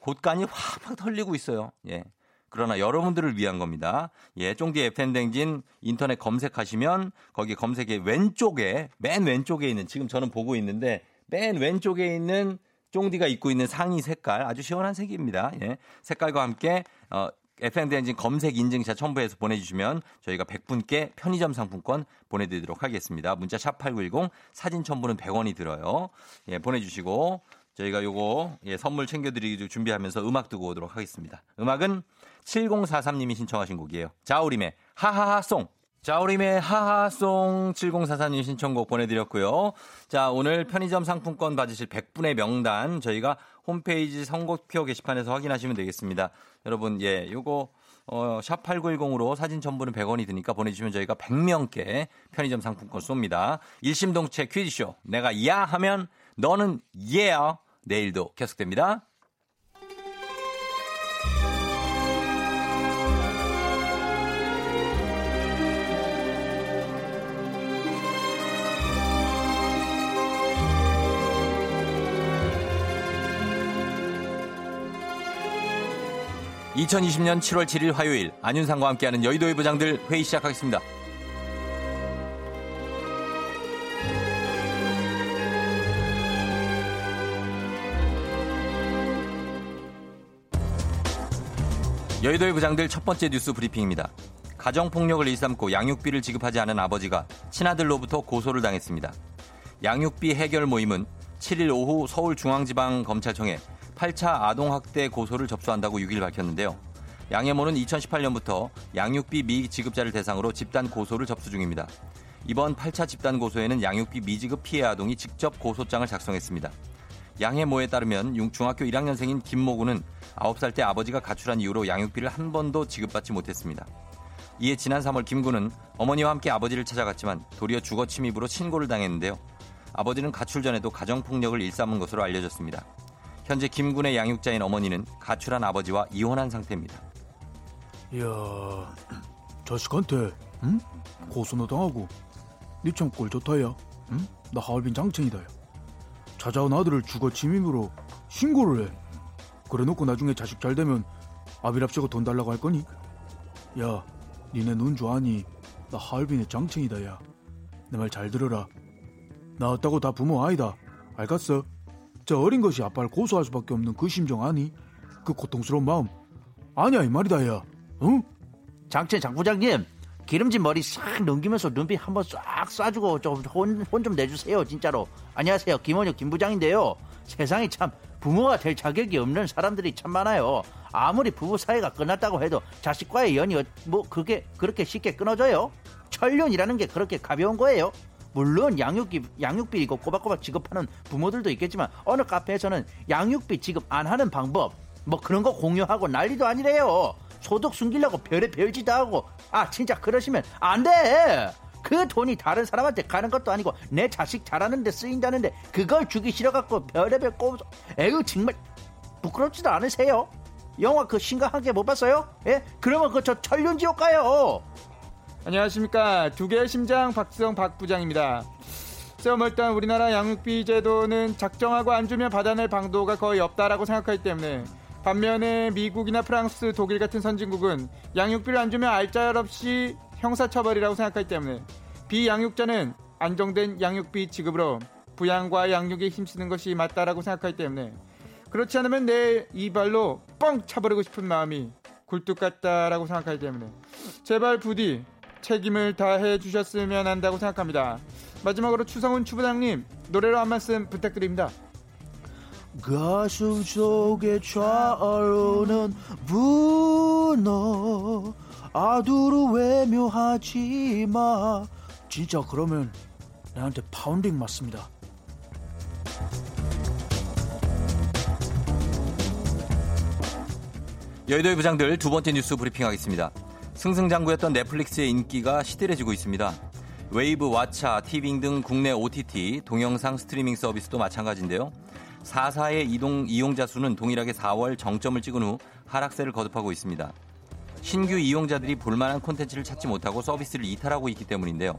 곳간이 확 털리고 있어요. 예. 그러나 여러분들을 위한 겁니다. 예. 쫑디 에프엠 대행진 인터넷 검색하시면 거기 검색에 왼쪽에, 맨 왼쪽에 있는, 지금 저는 보고 있는데 맨 왼쪽에 있는 쫑디가 입고 있는 상의 색깔 아주 시원한 색입니다. 예. 색깔과 함께 어, 에프엠 대행진 검색 인증샷 첨부해서 보내주시면 저희가 백 분께 편의점 상품권 보내드리도록 하겠습니다. 문자 샵 팔구일공 사진 첨부는 백 원이 들어요. 예, 보내주시고 저희가 요거 예, 선물 챙겨드리기 준비하면서 음악 듣고 오도록 하겠습니다. 음악은 칠공사삼 님이 신청하신 곡이에요. 자우림의 하하하송. 자우림의 하하송 칠공사사 님 신청곡 보내드렸고요. 자, 오늘 편의점 상품권 받으실 백 분의 명단 저희가 홈페이지 선곡표 게시판에서 확인하시면 되겠습니다. 여러분, 예, 요거, 어, 샵 팔구일공으로 사진 첨부는 백 원이 드니까 보내주시면 저희가 백 명께 편의점 상품권 쏩니다. 일심동체 퀴즈쇼. 내가 야 하면 너는 예야. 내일도 계속됩니다. 이천이십 년 칠월 칠일 화요일 안윤상과 함께하는 여의도의 부장들 회의 시작하겠습니다. 여의도의 부장들 첫 번째 뉴스 브리핑입니다. 가정폭력을 일삼고 양육비를 지급하지 않은 아버지가 친아들로부터 고소를 당했습니다. 양육비 해결 모임은 칠일 오후 서울중앙지방검찰청에 팔 차 아동학대 고소를 접수한다고 육 일 밝혔는데요. 양해모는 이천십팔 년부터 양육비 미지급자를 대상으로 집단 고소를 접수 중입니다. 이번 팔 차 집단 고소에는 양육비 미지급 피해 아동이 직접 고소장을 작성했습니다. 양해모에 따르면 중학교 일 학년생인 김모군은 아홉 살 때 아버지가 가출한 이후로 양육비를 한 번도 지급받지 못했습니다. 이에 지난 삼월 김군은 어머니와 함께 아버지를 찾아갔지만 도리어 주거 침입으로 신고를 당했는데요. 아버지는 가출 전에도 가정폭력을 일삼은 것으로 알려졌습니다. 현재 김군의 양육자인 어머니는 가출한 아버지와 이혼한 상태입니다. 이야, 자식한테 응? 고소나 당하고 니 참 꼴 좋다야. 응? 나 하얼빈 장첸이다야. 찾아온 아들을 주거침입으로 신고를 해. 그래놓고 나중에 자식 잘되면 아비랍시고 돈 달라고 할 거니? 야, 니네 눈 좋아하니? 나 하얼빈의 장첸이다. 야, 내 말 잘 들어라. 나왔다고 다 부모 아이다. 알겠어? 저 어린 것이 아빠를 고소할 수밖에 없는 그 심정 아니? 그 고통스러운 마음 아니야 이 말이다. 야, 응? 장첸 장부장님, 기름진 머리 싹 넘기면서 눈빛 한번 싹 쏴주고 좀 혼, 혼 좀 내주세요. 진짜로. 안녕하세요, 김원효 김부장인데요. 세상에 참 부모가 될 자격이 없는 사람들이 참 많아요. 아무리 부부 사이가 끝났다고 해도 자식과의 연이 뭐 그게 그렇게 쉽게 끊어져요? 철륜이라는 게 그렇게 가벼운 거예요? 물론 양육비, 양육비이고 꼬박꼬박 지급하는 부모들도 있겠지만 어느 카페에서는 양육비 지급 안 하는 방법 뭐 그런 거 공유하고 난리도 아니래요. 소득 숨기려고 별의 별짓 다 하고. 아, 진짜 그러시면 안 돼. 그 돈이 다른 사람한테 가는 것도 아니고 내 자식 잘하는데 쓰인다는데 그걸 주기 싫어갖고 별의별 꼼수. 에휴, 정말 부끄럽지도 않으세요? 영화 그 심각한 게 못 봤어요? 예? 그러면 그 저 천륜지옥 가요. 안녕하십니까, 두 개의 심장 박수영 박 부장입니다. 쌤, 일단 우리나라 양육비 제도는 작정하고 안 주면 받아낼 방도가 거의 없다라고 생각하기 때문에, 반면에 미국이나 프랑스, 독일 같은 선진국은 양육비를 안 주면 알짤 없이 형사처벌이라고 생각하기 때문에 비양육자는 안정된 양육비 지급으로 부양과 양육에 힘쓰는 것이 맞다라고 생각하기 때문에 그렇지 않으면 내 이발로 뻥 차버리고 싶은 마음이 굴뚝 같다라고 생각하기 때문에 제발 부디 책임을 다해 주셨으면 한다고 생각합니다. 마지막으로 추성훈 추부장님, 노래로 한 말씀 부탁드립니다. 가슴 속에 차오르는 분노 아두루 외면하지마. 진짜 그러면 나한테 파운딩 맞습니다. 여의도의 부장들, 두 번째 뉴스 브리핑하겠습니다. 승승장구했던 넷플릭스의 인기가 시들해지고 있습니다. 웨이브, 왓챠, 티빙 등 국내 오티티, 동영상 스트리밍 서비스도 마찬가지인데요. 사사의 이동, 이용자 수는 동일하게 사월 정점을 찍은 후 하락세를 거듭하고 있습니다. 신규 이용자들이 볼만한 콘텐츠를 찾지 못하고 서비스를 이탈하고 있기 때문인데요.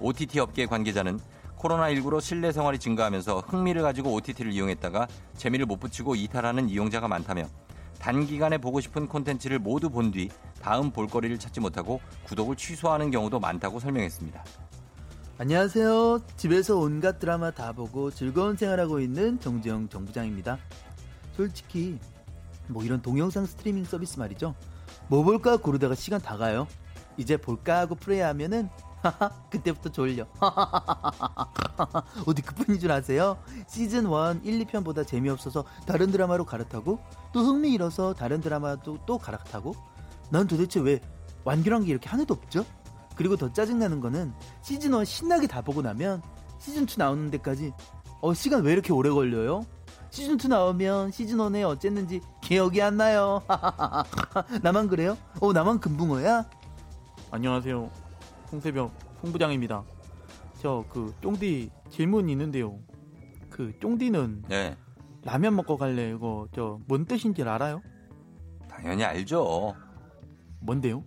오티티 업계 관계자는 코로나십구로 실내 생활이 증가하면서 흥미를 가지고 오티티를 이용했다가 재미를 못 붙이고 이탈하는 이용자가 많다며 단기간에 보고 싶은 콘텐츠를 모두 본 뒤 다음 볼거리를 찾지 못하고 구독을 취소하는 경우도 많다고 설명했습니다. 안녕하세요. 집에서 온갖 드라마 다 보고 즐거운 생활하고 있는 정재영 정부장입니다. 솔직히 뭐 이런 동영상 스트리밍 서비스 말이죠. 뭐 볼까 고르다가 시간 다 가요. 이제 볼까 하고 플레이하면은 그때부터 졸려. 어디 그뿐인 줄 아세요? 시즌일, 일, 이편보다 재미없어서 다른 드라마로 갈아타고 또 흥미 잃어서 다른 드라마도 또 갈아타고. 난 도대체 왜 완결한 게 이렇게 하나도 없죠? 그리고 더 짜증나는 거는 시즌일 신나게 다 보고 나면 시즌이 나오는 데까지 어 시간 왜 이렇게 오래 걸려요? 시즌이 나오면 시즌일에 어쨌는지 기억이 안 나요. 나만 그래요? 어 나만 금붕어야? 안녕하세요, 홍세병 홍부장입니다. 저 그 쫑디 질문 있는데요. 그 쫑디는 네. 라면 먹고 갈래 이거 저 뭔 뜻인지 알아요? 당연히 알죠. 뭔데요?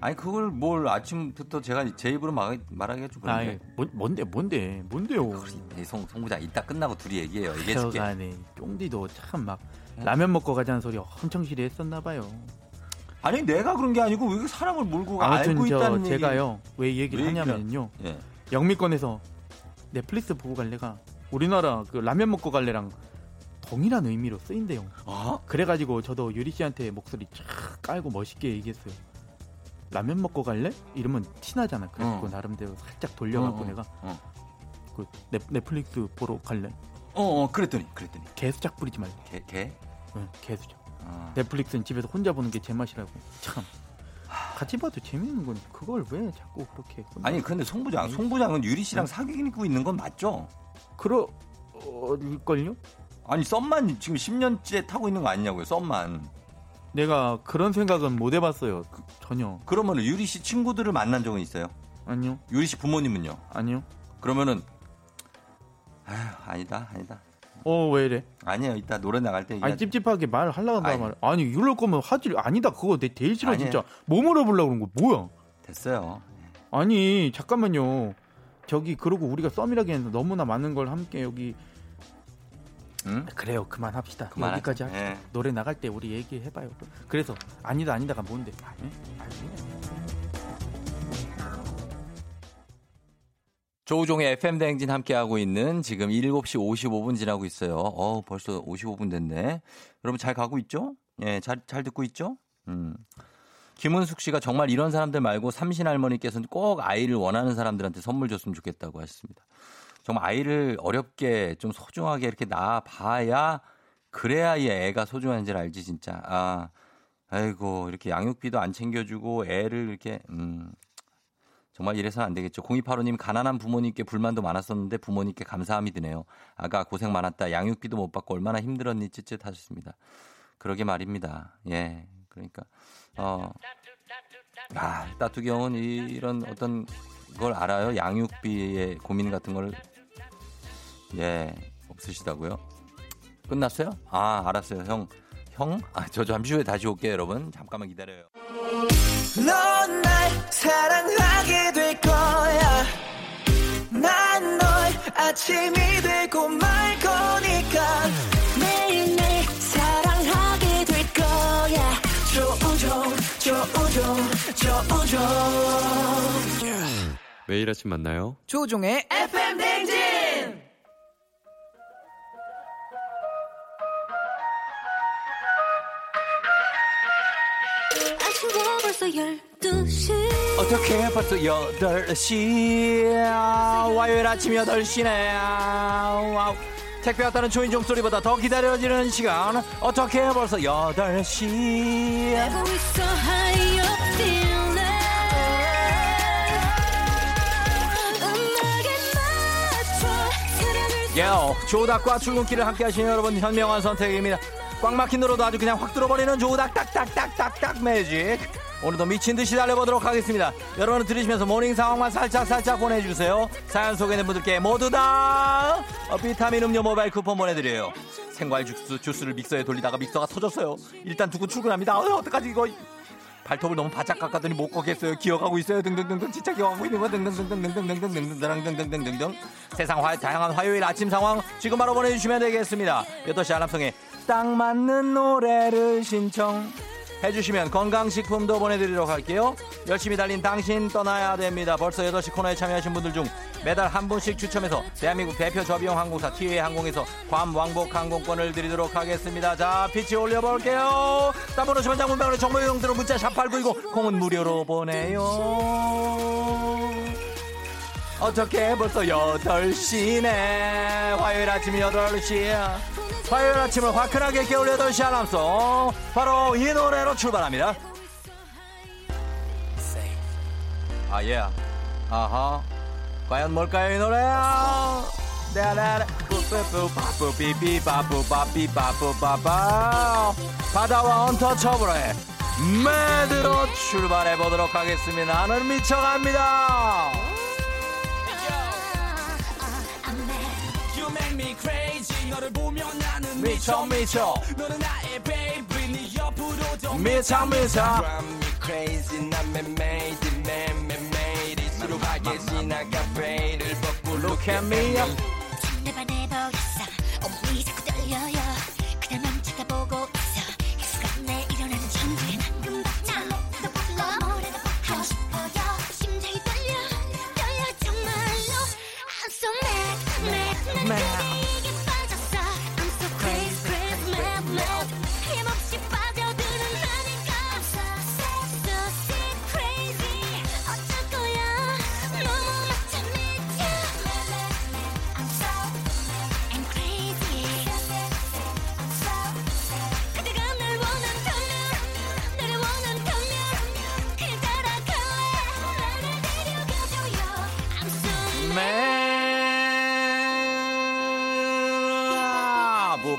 아니 그걸 뭘 아침부터 제가 제 입으로 말, 말하기가 좀 그런데. 아이, 뭐, 뭔데 뭔데 뭔데요? 송, 송 부장 이따 끝나고 둘이 얘기해요. 얘기해줄게. 쫑디도 참 막 라면 먹고 가자는 소리 엄청 싫어했었나 봐요. 아니 내가 그런 게 아니고 왜 사람을 몰고 알고 있다는 얘기. 제가요 왜 얘기를 왜 하냐면요. 예. 영미권에서 넷플릭스 보고 갈래가 우리나라 그 라면 먹고 갈래랑 동일한 의미로 쓰인대요. 어? 그래가지고 저도 유리 씨한테 목소리 쫙 깔고 멋있게 얘기했어요. 라면 먹고 갈래? 이러면 티나잖아. 그래서 어. 나름대로 살짝 돌려갖고 어, 어, 내가 어. 그 넷, 넷플릭스 보러 갈래? 어어 어, 그랬더니 그랬더니 개수작 부리지 말래. 개? 개? 응, 개수작. 어. 넷플릭스는 집에서 혼자 보는 게 제맛이라고. 참 같이 봐도 재밌는 건 그걸 왜 자꾸 그렇게. 아니 근데 송부장 송부장은 유리 씨랑 응? 사귀고 있는 건 맞죠? 그럴걸요? 아니 썸만 지금 십 년째 타고 있는 거 아니냐고요. 썸만. 내가 그런 생각은 못 해봤어요. 그, 전혀. 그러면 유리 씨 친구들을 만난 적은 있어요? 아니요. 유리 씨 부모님은요? 아니요. 그러면은 아휴, 아니다 아니다. 어 왜 이래? 아니에요. 이따 노래 나갈 때. 아니 찝찝하게 말을 하려고 한단 말이야. 아니 이럴 거면 하지. 아니다 그거 내 제일 싫어. 아니에요. 진짜 몸으로 보려고 그런 거 뭐야? 됐어요. 아니 잠깐만요. 저기 그러고 우리가 썸이라기에는 너무나 많은 걸 함께 여기 응? 그래요, 그만합시다. 그만 여기까지 합시다. 네. 노래 나갈 때 우리 얘기해봐요. 그래서 아니다 아니다가 뭔데? 아니, 조우종의 에프엠 대행진 함께하고 있는 지금 일곱 시 오십오 분 지나고 있어요. 어 벌써 오십오 분 됐네. 여러분 잘 가고 있죠? 예, 잘, 잘 듣고 있죠? 음. 김은숙 씨가 정말 이런 사람들 말고 삼신 할머니께서는 꼭 아이를 원하는 사람들한테 선물 줬으면 좋겠다고 하셨습니다. 정말 아이를 어렵게 좀 소중하게 이렇게 낳아봐야 그래야 이 애가 소중한지를 알지 진짜. 아, 아이고 이렇게 양육비도 안 챙겨주고 애를 이렇게 음, 정말 이래서는 안 되겠죠. 공이팔오 님 가난한 부모님께 불만도 많았었는데 부모님께 감사함이 드네요. 아가 고생 많았다. 양육비도 못 받고 얼마나 힘들었니 찌릿 하셨습니다. 그러게 말입니다. 예, 그러니까 어, 아 따뚜기 형은 이, 이런 어떤 걸 알아요. 양육비의 고민 같은 걸. 예, 없으시다고요? 끝났어요? 아, 알았어요. 형, 형? 아, 저 잠시 후에 다시 올게요, 여러분. 잠깐만 기다려요. 넌 날 사랑하게 될 거야. 난 널 아침이 되고 말 거니까. 매일매일 사랑하게 될 거야. 조우종, 조우종, 조우종. Yeah. 매일 아침 만나요. 조우종의 에프엠 대행진. 아침부터 벌써 열두 시. 어떻게 벌써 여덟 시야. 와요일 아침 여덟 시네요. 와우. 택배 왔다는 초인종 소리보다 더 기다려지는 시간. 어떻게 벌써 여덟 시. 알고 있어, how you feel now. 음악에 맞춰. yeah, 조우닥과 출근길을 함께 하시는 여러분 현명한 선택입니다. 꽉 막힌 노래도 아주 그냥 확 들어버리는 조우닥 딱딱딱딱딱 매직. 오늘도 미친 듯이 달려보도록 하겠습니다. 여러분은 들으시면서 모닝 상황만 살짝 살짝 보내주세요. 사연 소개된 분들께 모두 다 비타민 음료 모바일 쿠폰 보내드려요. 생과일 주스, 주스를 믹서에 돌리다가 믹서가 터졌어요. 일단 두고 출근합니다. 어, 어떡하지 이거. 발톱을 너무 바짝 깎았더니 못 꺾겠어요. 기어가고 있어요. 등등등등. 진짜 기어가고 있는 거 등등등등등등등등등등등등등등등등등등. 세상 다양한 화요일 아침 상황 지금 바로 보내주시면 되겠습니다. 여덟 시 알람송에 딱 맞는 노래를 신청 해주시면 건강식품도 보내드리도록 할게요. 열심히 달린 당신 떠나야 됩니다. 벌써 여덟 시 코너에 참여하신 분들 중 매달 한 분씩 추첨해서 대한민국 대표 저비용 항공사 티웨이 항공에서 괌 왕복 항공권을 드리도록 하겠습니다. 자, 피치 올려볼게요. 따보는 시원 장문병원의 정보용들은 문자 샵팔구이고 공은 무료로 보내요. 어떻게 벌써 여덟 시네. 화요일 아침 여덟 시야. 화요일 아침을 화끈하게 깨울 여덟 시 알람송 바로 이 노래로 출발합니다. 아 예, 아하, 과연 뭘까요 이 노래? 네네, 뿌뿌뿌 바뿌 비비 바뿌 바삐 바뿌 바빠. 바다와 언터처블의 매드로 출발해 보도록 하겠습니다. 나는 미쳐갑니다. You make me crazy. 너를 보면 미쳐 미쳐 너는 나의 baby 네 옆으로 좀 미쳐 미쳐 crazy 난 매메이드 매매메이드 서로 밝게 지나가 베일을 벗고 look at me up 내발 내발 있어 어머니 자꾸 떨려요 그대만 쳐다보고 있어 해수가 내 일어나는 천국에 난 금방 잘로 뜯어볼러 뭐라도 하고 싶어요 심장이 떨려 떨려 정말로 I'm so mad mad mad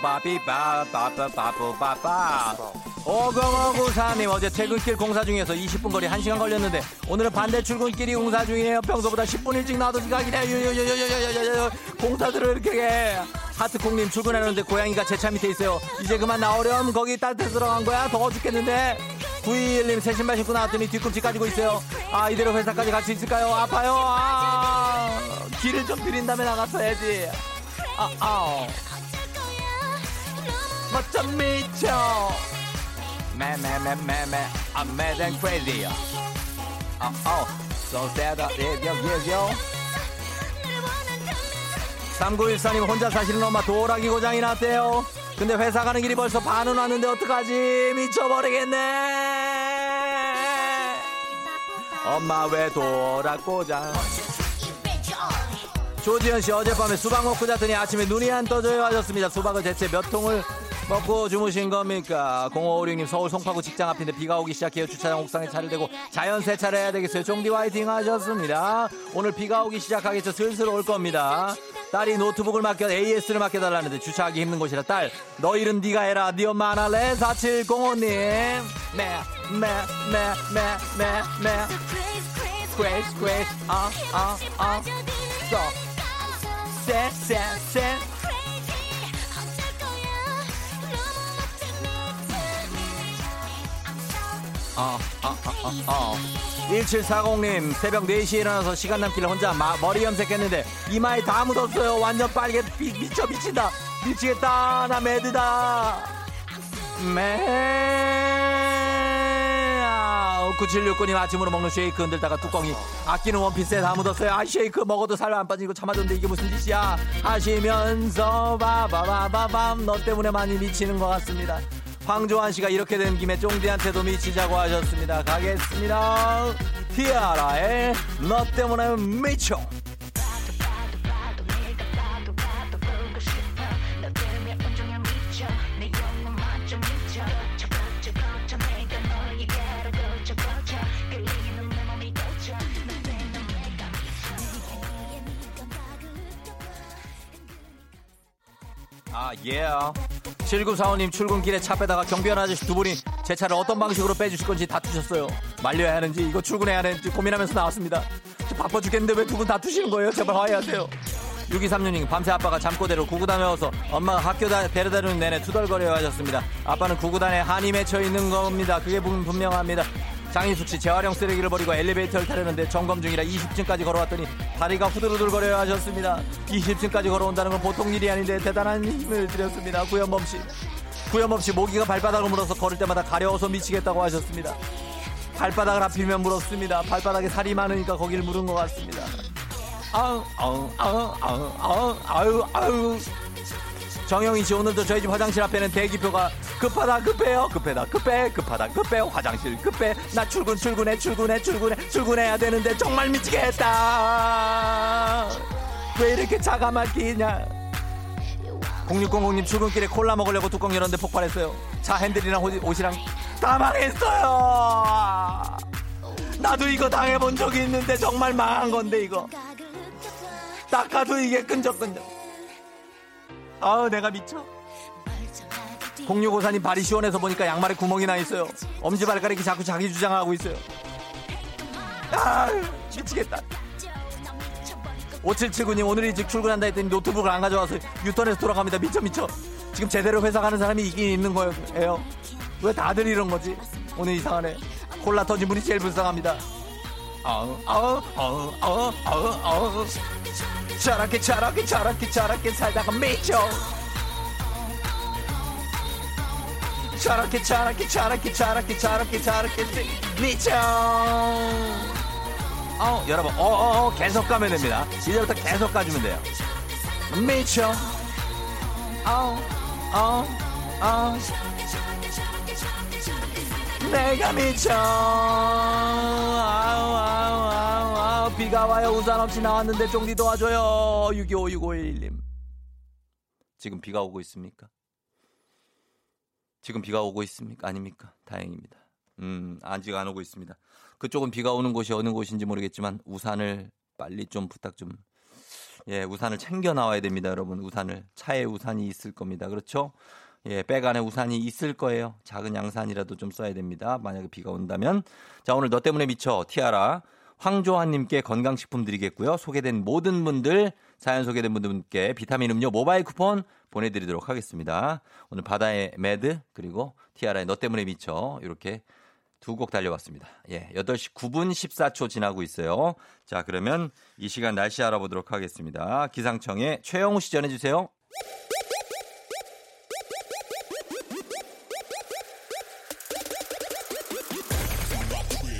바비바바바바바바. 오공오구사님 어제 퇴근길 공사 중에서 이십 분 거리 한 시간 걸렸는데 오늘은 반대 출근길이 공사 중이에요. 평소보다 십 분 일찍 나와도 지각이래. 유유유유유유유 공사들을 이렇게 해. 하트콩님 출근하는데 고양이가 제 차 밑에 있어요. 이제 그만 나오렴. 거기 따뜻해 들어간 거야. 더워 죽겠는데. 구이일님 새 신발 신고 나왔더니 뒤꿈치 까지고 있어요. 아 이대로 회사까지 갈 수 있을까요? 아파요. 아 길을 좀 비린 다음에 나갔어야지. 아 아오. 버튼 미쳐 매매매매매 I'm mad and crazy Oh oh So sad I need your video 삼구일사님 혼자 사시는 엄마 도어락이 고장이 났대요. 근데 회사 가는 길이 벌써 반은 왔는데 어떡하지? 미쳐버리겠네. 엄마 왜 도어락 고장. 조지현씨 어젯밤에 수박 먹고 잤더니 아침에 눈이 안 떠져요 하셨습니다. 수박을 대체 몇 통을 먹고 주무신 겁니까? 공오오육님 서울 송파구 직장 앞인데 비가 오기 시작해요. 주차장 옥상에 차를 대고 자연 세차를 해야 되겠어요. 종디 화이팅 하셨습니다. 오늘 비가 오기 시작하겠죠. 슬슬 올 겁니다. 딸이 노트북을 맡겨 에이에스를 맡겨달라는데 주차하기 힘든 곳이라 딸 너 일은 네가 해라. 네 엄마 안 할래? 사칠공오님 매매매매매매 크레이지 크레이지 아아아 쏘쎄쎄쎄 어, 어, 어, 어. 일칠사공님 새벽 네 시에 일어나서 시간 남기를 혼자 마, 머리 염색했는데 이마에 다 묻었어요. 완전 빨개 미, 미쳐 미친다 미치겠다 나 매드다 매아 구칠육구님 아침으로 먹는 쉐이크 흔들다가 뚜껑이 아끼는 원피스에 다 묻었어요. 아 쉐이크 먹어도 살 안 빠지고 참아줬는데 이게 무슨 짓이야 하시면서 바바바바밤 너 때문에 많이 미치는 것 같습니다. 황조환 씨가 이렇게 된 김에 쫑디한테도 미치자고 하셨습니다. 가겠습니다. 티아라의 너 때문에 미쳐. 아, 예. Yeah. 칠구사오님 출근길에 차 빼다가 경비원 아저씨 두 분이 제 차를 어떤 방식으로 빼주실 건지 다투셨어요. 말려야 하는지 이거 출근해야 하는지 고민하면서 나왔습니다. 저 바빠 죽겠는데 왜 두 분 다투시는 거예요? 제발 화해하세요. 육이삼육님 밤새 아빠가 잠꼬대로 구구단에 와서 엄마가 학교 다, 데려다주는 내내 투덜거려 하셨습니다. 아빠는 구구단에 한이 맺혀 있는 겁니다. 그게 분명합니다. 장인숙씨 재활용 쓰레기를 버리고 엘리베이터를 타려는데 점검 중이라 이십 층까지 걸어왔더니 다리가 후들후들거려 하셨습니다. 이십 층까지 걸어온다는 건 보통 일이 아닌데 대단한 힘을 들였습니다. 구현범씨 구현범씨 모기가 발바닥을 물어서 걸을 때마다 가려워서 미치겠다고 하셨습니다. 발바닥을 하필이면 물었습니다. 발바닥에 살이 많으니까 거길 물은 것 같습니다. 아우 아우 아우 아우 아우 아우 아우 정영희씨 오늘도 저희집 화장실 앞에는 대기표가 급하다 급해요 급해다 급해 급하다 급해 화장실 급해 나 출근 출근해 출근해 출근해 출근해야 되는데 정말 미치겠다 왜 이렇게 차가 막히냐. 공육공공님 출근길에 콜라 먹으려고 뚜껑 열었는데 폭발했어요. 차 핸들이랑 옷이랑 다 망했어요. 나도 이거 당해본 적이 있는데 정말 망한 건데 이거 닦아도 이게 끈적끈적 아우 내가 미쳐. 공유고사님 발이 시원해서 보니까 양말에 구멍이 나있어요. 엄지발가락이 자꾸 자기 주장하고 있어요. 아 미치겠다. 오칠칠구님 오늘 일찍 출근한다 했더니 노트북을 안 가져와서 유턴해서 돌아갑니다. 미쳐 미쳐. 지금 제대로 회사 가는 사람이 이긴 있는 거예요. 왜 다들 이런 거지. 오늘 이상하네. 콜라 터진 분이 제일 불쌍합니다. 아우 아우 아우 아우 아우 아우 저렇게 저렇게 저렇게 저렇게 살다가 미쳐 저렇게 저렇게 저렇게 저렇게 저렇게 저렇게 미쳐. 어 여러분 어어 계속 가면 됩니다. 이제부터 계속 가주면 돼요. 미쳐 아우 아우 아우 내가 미쳐 아우 아우 아우 아우 비가 와요. 우산 없이 나왔는데 종디 도와줘요. 육이오육오일님 지금 비가 오고 있습니까? 지금 비가 오고 있습니까? 아닙니까? 다행입니다. 음 아직 안 오고 있습니다. 그쪽은 비가 오는 곳이 어느 곳인지 모르겠지만 우산을 빨리 좀 부탁 좀. 예, 우산을 챙겨 나와야 됩니다. 여러분 우산을 차에 우산이 있을 겁니다. 그렇죠? 예, 백 안에 우산이 있을 거예요. 작은 양산이라도 좀 써야 됩니다. 만약에 비가 온다면. 자, 오늘 너 때문에 미쳐 티아라 황조환님께 건강식품 드리겠고요. 소개된 모든 분들, 사연 소개된 분들께 비타민 음료 모바일 쿠폰 보내드리도록 하겠습니다. 오늘 바다의 매드 그리고 티아라의 너 때문에 미쳐 이렇게 두 곡 달려왔습니다. 예, 여덟 시 구 분 십사 초 지나고 있어요. 자, 그러면 이 시간 날씨 알아보도록 하겠습니다. 기상청에 최영우 씨 전해주세요.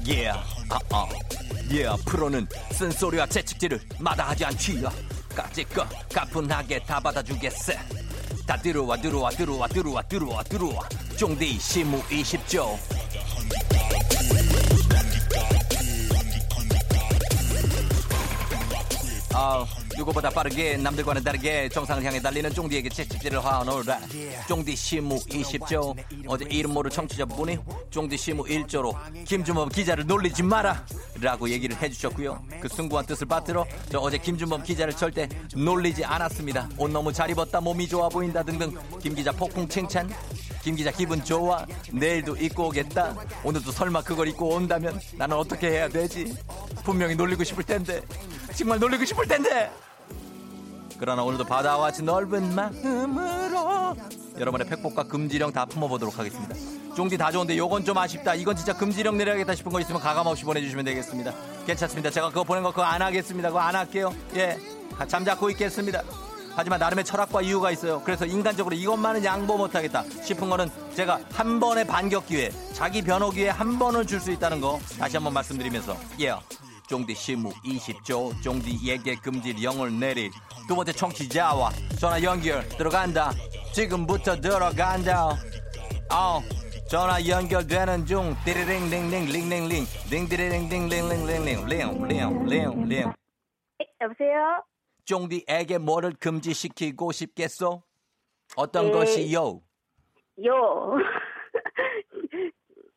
Yeah, 아, 아. Yeah, 프로는 쓴소리와 채찍질을 마다하지 않지요. 까짓거 가뿐하게 다 받아주겠어. 다 들어와 들어와 들어와 들어와 들어와 들어와. 종디 시무 이십 조. 아, 누구보다 빠르게 남들과는 다르게 정상을 향해 달리는 쫑디에게 채찍질을 하노라. 쫑디 시무 이십 조. 어제 이름 모를 청취자분이 쫑디 시무 일 조로 김준범 기자를 놀리지 마라 라고 얘기를 해주셨고요. 그 숭고한 뜻을 받들어 저 어제 김준범 기자를 절대 놀리지 않았습니다. 옷 너무 잘 입었다, 몸이 좋아 보인다 등등 김 기자 폭풍 칭찬. 김 기자 기분 좋아. 내일도 입고 오겠다. 오늘도 설마 그걸 입고 온다면 나는 어떻게 해야 되지? 분명히 놀리고 싶을 텐데, 정말 놀리고 싶을 텐데. 그러나 오늘도 바다와 같이 넓은 마음으로 여러분의 팩폭과 금지령 다 품어보도록 하겠습니다. 종지 다 좋은데 요건 좀 아쉽다, 이건 진짜 금지령 내려야겠다 싶은 거 있으면 가감없이 보내주시면 되겠습니다. 괜찮습니다. 제가 그거 보낸 거 그거 안 하겠습니다. 그거 안 할게요. 예, 잠자코 있겠습니다. 하지만 나름의 철학과 이유가 있어요. 그래서 인간적으로 이것만은 양보 못하겠다 싶은 거는 제가 한 번의 반격 기회, 자기 변호 기회 한 번을 줄 수 있다는 거 다시 한번 말씀드리면서, 예, 종디 시무 이십 조, 종디 예계 금지 영을 내릴. 두 번째 청취자와 전화 연결 들어간다. 지금부터 들어간다. 어, 전화 연결되는 중. 띠리링링링링링링 링디리링링링링링링링링링링링. 여보세요? 종디에게 뭐를 금지시키고 싶겠소? 어떤 에이, 것이요? 요.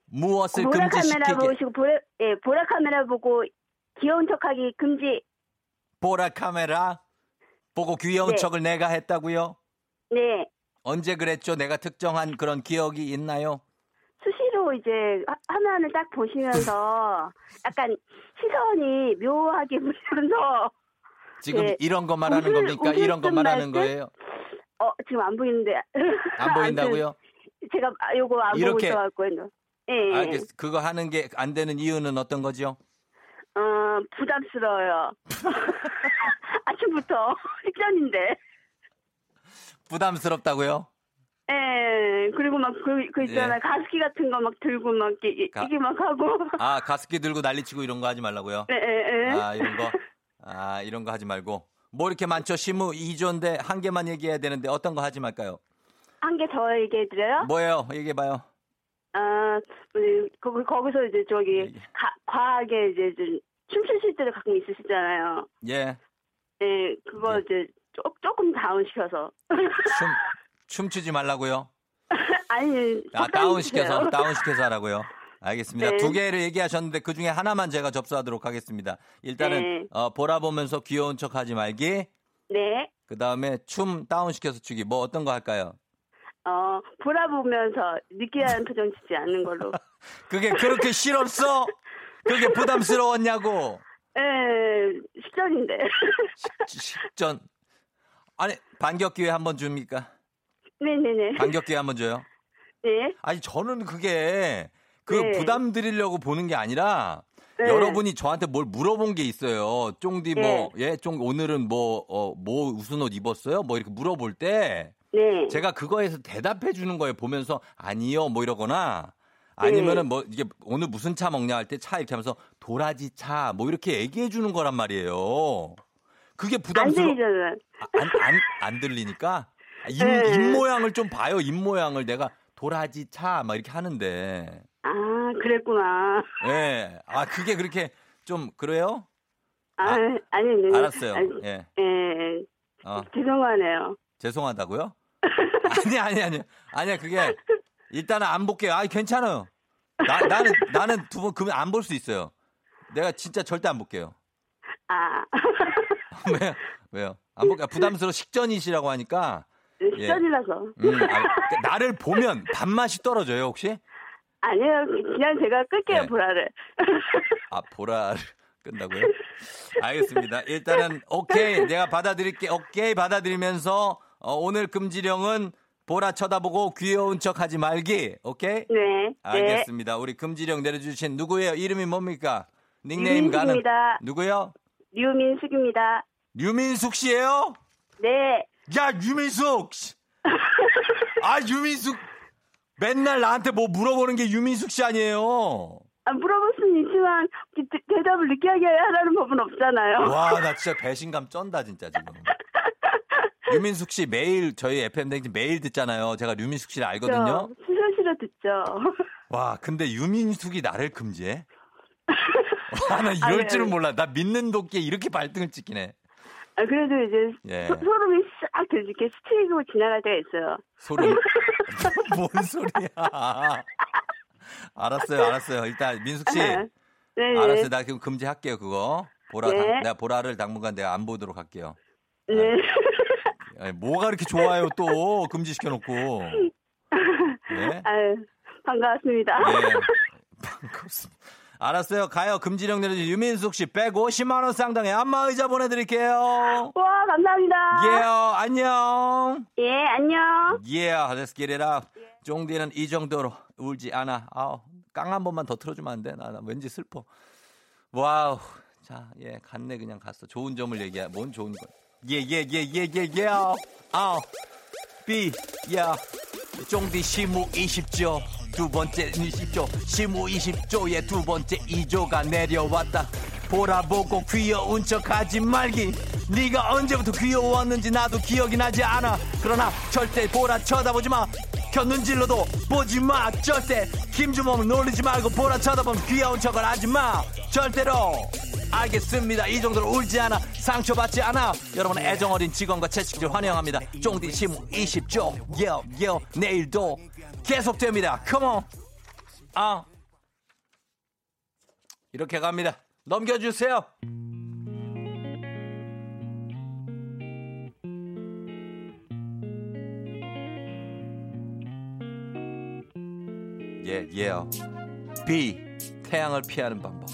무엇을 보라 금지시키게? 보라 카메라 보시고 보라, 예, 보라 카메라 보고 귀여운 척하기 금지. 보라 카메라 보고 귀여운 네. 척을 내가 했다고요? 네. 언제 그랬죠? 내가 특정한 그런 기억이 있나요? 수시로 이제 화면을 딱 보시면서 약간 시선이 묘하게 보면서. 지금 네. 이런 거 말하는 우글, 겁니까? 이런 거 말하는 거예요? 어, 지금 안 보이는데. 안 보인다고요? 제가 요거 안 보고 있어갖고요. 예. 알겠. 그거 하는 게 안 되는 이유는 어떤 거죠? 어, 부담스러워요. 아침부터 식전인데. 부담스럽다고요? 예. 그리고 막 그 그 있잖아요. 예. 가습기 같은 거 막 들고 막 이게 가... 막 하고. 아, 가습기 들고 난리치고 이런 거 하지 말라고요? 네. 예, 예, 예. 아, 이런 거. 아, 이런 거 하지 말고. 뭐 이렇게 많죠? 시무 이 조인데 한 개만 얘기해야 되는데 어떤 거 하지 말까요? 한 개 더 얘기해 드려요? 뭐예요? 얘기해 봐요. 아, 거, 거기서 이제 저기 가, 과하게 이제 좀 춤추실 때도 가끔 있으시잖아요. 예. 예, 그거 예. 이제 조, 조금 다운시켜서. 춤, 춤추지 말라고요? 아니. 아, 다운시켜서, 다운시켜서 하라고요. 알겠습니다. 네. 두 개를 얘기하셨는데 그 중에 하나만 제가 접수하도록 하겠습니다. 일단은 네. 어, 보라 보면서 귀여운 척하지 말기. 네. 그 다음에 춤 다운 시켜서 추기. 뭐 어떤 거 할까요? 어, 보라 보면서 느끼한 표정 짓지 않는 걸로. 그게 그렇게 싫었어? 그게 부담스러웠냐고? 네, 식전인데. 식전. 아니 반격 기회 한번 줍니까? 네네네. 반격 기회 한번 줘요? 네. 아니 저는 그게. 그 네. 부담 드리려고 보는 게 아니라 네. 여러분이 저한테 뭘 물어본 게 있어요. 쫑디 네. 뭐, 예, 쫑 오늘은 뭐, 어, 뭐 무슨 옷 입었어요? 뭐 이렇게 물어볼 때 네. 제가 그거에서 대답해 주는 거예요. 보면서 아니요 뭐 이러거나 아니면은 네. 뭐 이게 오늘 무슨 차 먹냐 할 때 차 이렇게 하면서 도라지 차 뭐 이렇게 얘기해 주는 거란 말이에요. 그게 부담스러워. 안 들리잖아요. 안, 안, 안 들리니까 입, 네. 입 모양을 좀 봐요. 입 모양을 내가 도라지 차 막 이렇게 하는데. 아, 그랬구나. 예. 네. 아, 그게 그렇게 좀 그래요? 아, 아 아니, 네. 알았어요. 아니, 예. 예. 어. 죄송하네요. 죄송하다고요? 아니, 아니, 아니. 아니야, 그게 일단은 안 볼게요. 아, 괜찮아요. 나, 나는 나는 두 번 그러면 안 볼 수 있어요. 내가 진짜 절대 안 볼게요. 아. 왜요? 왜요? 안 볼게요. 부담스러워. 식전이시라고 하니까. 네, 식전이라서. 예. 음, 아, 나를 보면 밥맛이 떨어져요, 혹시? 아니요, 그냥 제가 끌게요, 네. 보라를. 아, 보라를 끈다고요? 알겠습니다. 일단은, 오케이, 내가 받아들일게, 오케이, 받아들이면서, 어, 오늘 금지령은 보라 쳐다보고 귀여운 척 하지 말기, 오케이? 네. 알겠습니다. 네. 우리 금지령 내려주신 누구예요? 이름이 뭡니까? 닉네임 류민숙입니다. 가는. 누구요? 류민숙입니다. 류민숙 씨예요? 네. 야, 유민숙! 아, 유민숙! 맨날 나한테 뭐 물어보는 게 유민숙 씨 아니에요. 물어볼 수는 있지만 대답을 느끼하게 하라는 법은 없잖아요. 와, 나 진짜 배신감 쩐다 진짜 지금. 유민숙 씨 매일 저희 에프엠 댕진 매일 듣잖아요. 제가 유민숙 씨를 알거든요. 수시로 듣죠. 와, 근데 유민숙이 나를 금지해? 와, 나 이럴 아니, 줄은 아니. 몰라. 나 믿는 도끼에 이렇게 발등을 찍히네. 아, 그래도 이제 예. 소, 소름이 싹 들지. 이렇게 스치고 지나갈 때가 있어요. 소름? 뭔 소리야. 알았어요, 알았어요. 일단 민숙 씨. 네. 알았어요. 나 지금 금지할게요, 그거. 보라, 네. 당, 내가 보라를 당분간 내가 안 보도록 할게요. 네. 아니, 뭐가 이렇게 좋아요, 또. 금지시켜놓고. 네. 아유, 반가웠습니다. 네. 반갑습니다. 알았어요. 가요. 금지령 내려주신 유민숙 씨 빼고 십만 원 상당의 안마의자 보내드릴게요. 와, 감사합니다. 예, yeah, 안녕. 예, yeah, 안녕. 예, yeah, let's get it up. 쫑디는 이 정도로 울지 않아. 아우, 깡 한 번만 더 틀어주면 안 돼. 나, 나 왠지 슬퍼. 와우. 자, 예, 갔네. 그냥 갔어. 좋은 점을 얘기해. 뭔 좋은 거. 예, 예, 예, 예, 예, 예. 아우. 비, 야. 쫑디 시무 이십 조 두 번째 이십 조 시무 이십 조의 두 번째 이 조가 내려왔다. 보라보고 귀여운 척하지 말기. 네가 언제부터 귀여웠는지 나도 기억이 나지 않아. 그러나 절대 보라 쳐다보지마. 켰는 질러도 보지마. 절대 김주몽 놀리지 말고 보라 쳐다보면 귀여운 척을 하지마. 절대로. 알겠습니다. 이 정도로 울지 않아. 상처받지 않아. 여러분 애정어린 직원과 채찍질 환영합니다. 쫑디 시무 이십 조 예요 예요. 내일도 계속됩니다. 컴온. 아, 이렇게 갑니다. 넘겨주세요. 예, 예요. B. 태양을 피하는 방법.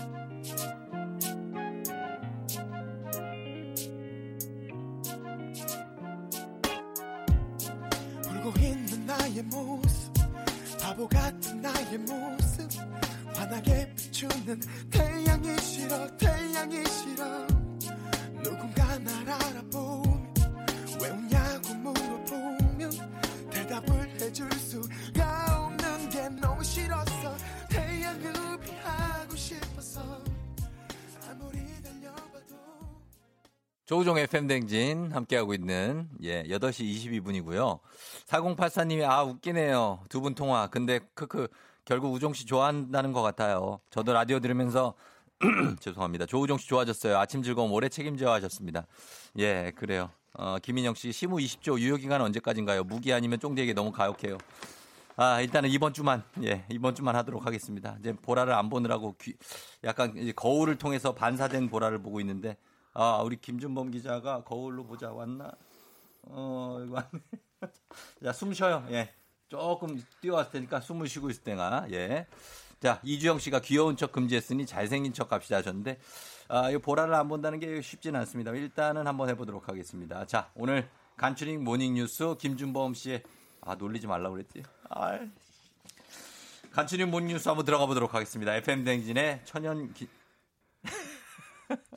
울고 있는 나의 모습, 바보 같은 나의 모습, 환하게 비추는 태양이 싫어, 태양이 싫어. 누군가 날 알아보면 왜 웃냐고 물어보면 대답을 해줄 수가 없는 게 너무 싫었어. 태양을 피하고 싶어서 아무리 달려봐도. 조우종 에프엠 댕진 함께하고 있는 예 여덟 시 이십이 분이고요. 사공팔사 님이 아 웃기네요. 두 분 통화. 근데 크크 결국 우종 씨 좋아한다는 것 같아요. 저도 라디오 들으면서 죄송합니다. 조우종 씨 좋아졌어요. 아침 즐거움 오래 책임져 하셨습니다. 예, 그래요. 어, 김인영 씨 시무 이십 조 유효기간 언제까지인가요? 무기 아니면 쫑대에게 너무 가혹해요. 아, 일단은 이번 주만, 예, 이번 주만 하도록 하겠습니다. 이제 보라를 안 보느라고 귀, 약간 이제 거울을 통해서 반사된 보라를 보고 있는데, 아, 우리 김준범 기자가 거울로 보자 왔나? 어, 이거 왔네. 자, 숨 쉬어요. 예. 조금 뛰어왔을 테니까 숨을 쉬고 있을 때가 예. 자, 이주영 씨가 귀여운 척 금지했으니 잘생긴 척 갑시다 하셨는데 아, 이 보라를 안 본다는 게 쉽진 않습니다. 일단은 한번 해보도록 하겠습니다. 자, 오늘 간추린 모닝뉴스 김준범 씨의 아 놀리지 말라고 그랬지. 아, 간추린 모닝뉴스 한번 들어가 보도록 하겠습니다. 에프엠 댕진의 천연 기...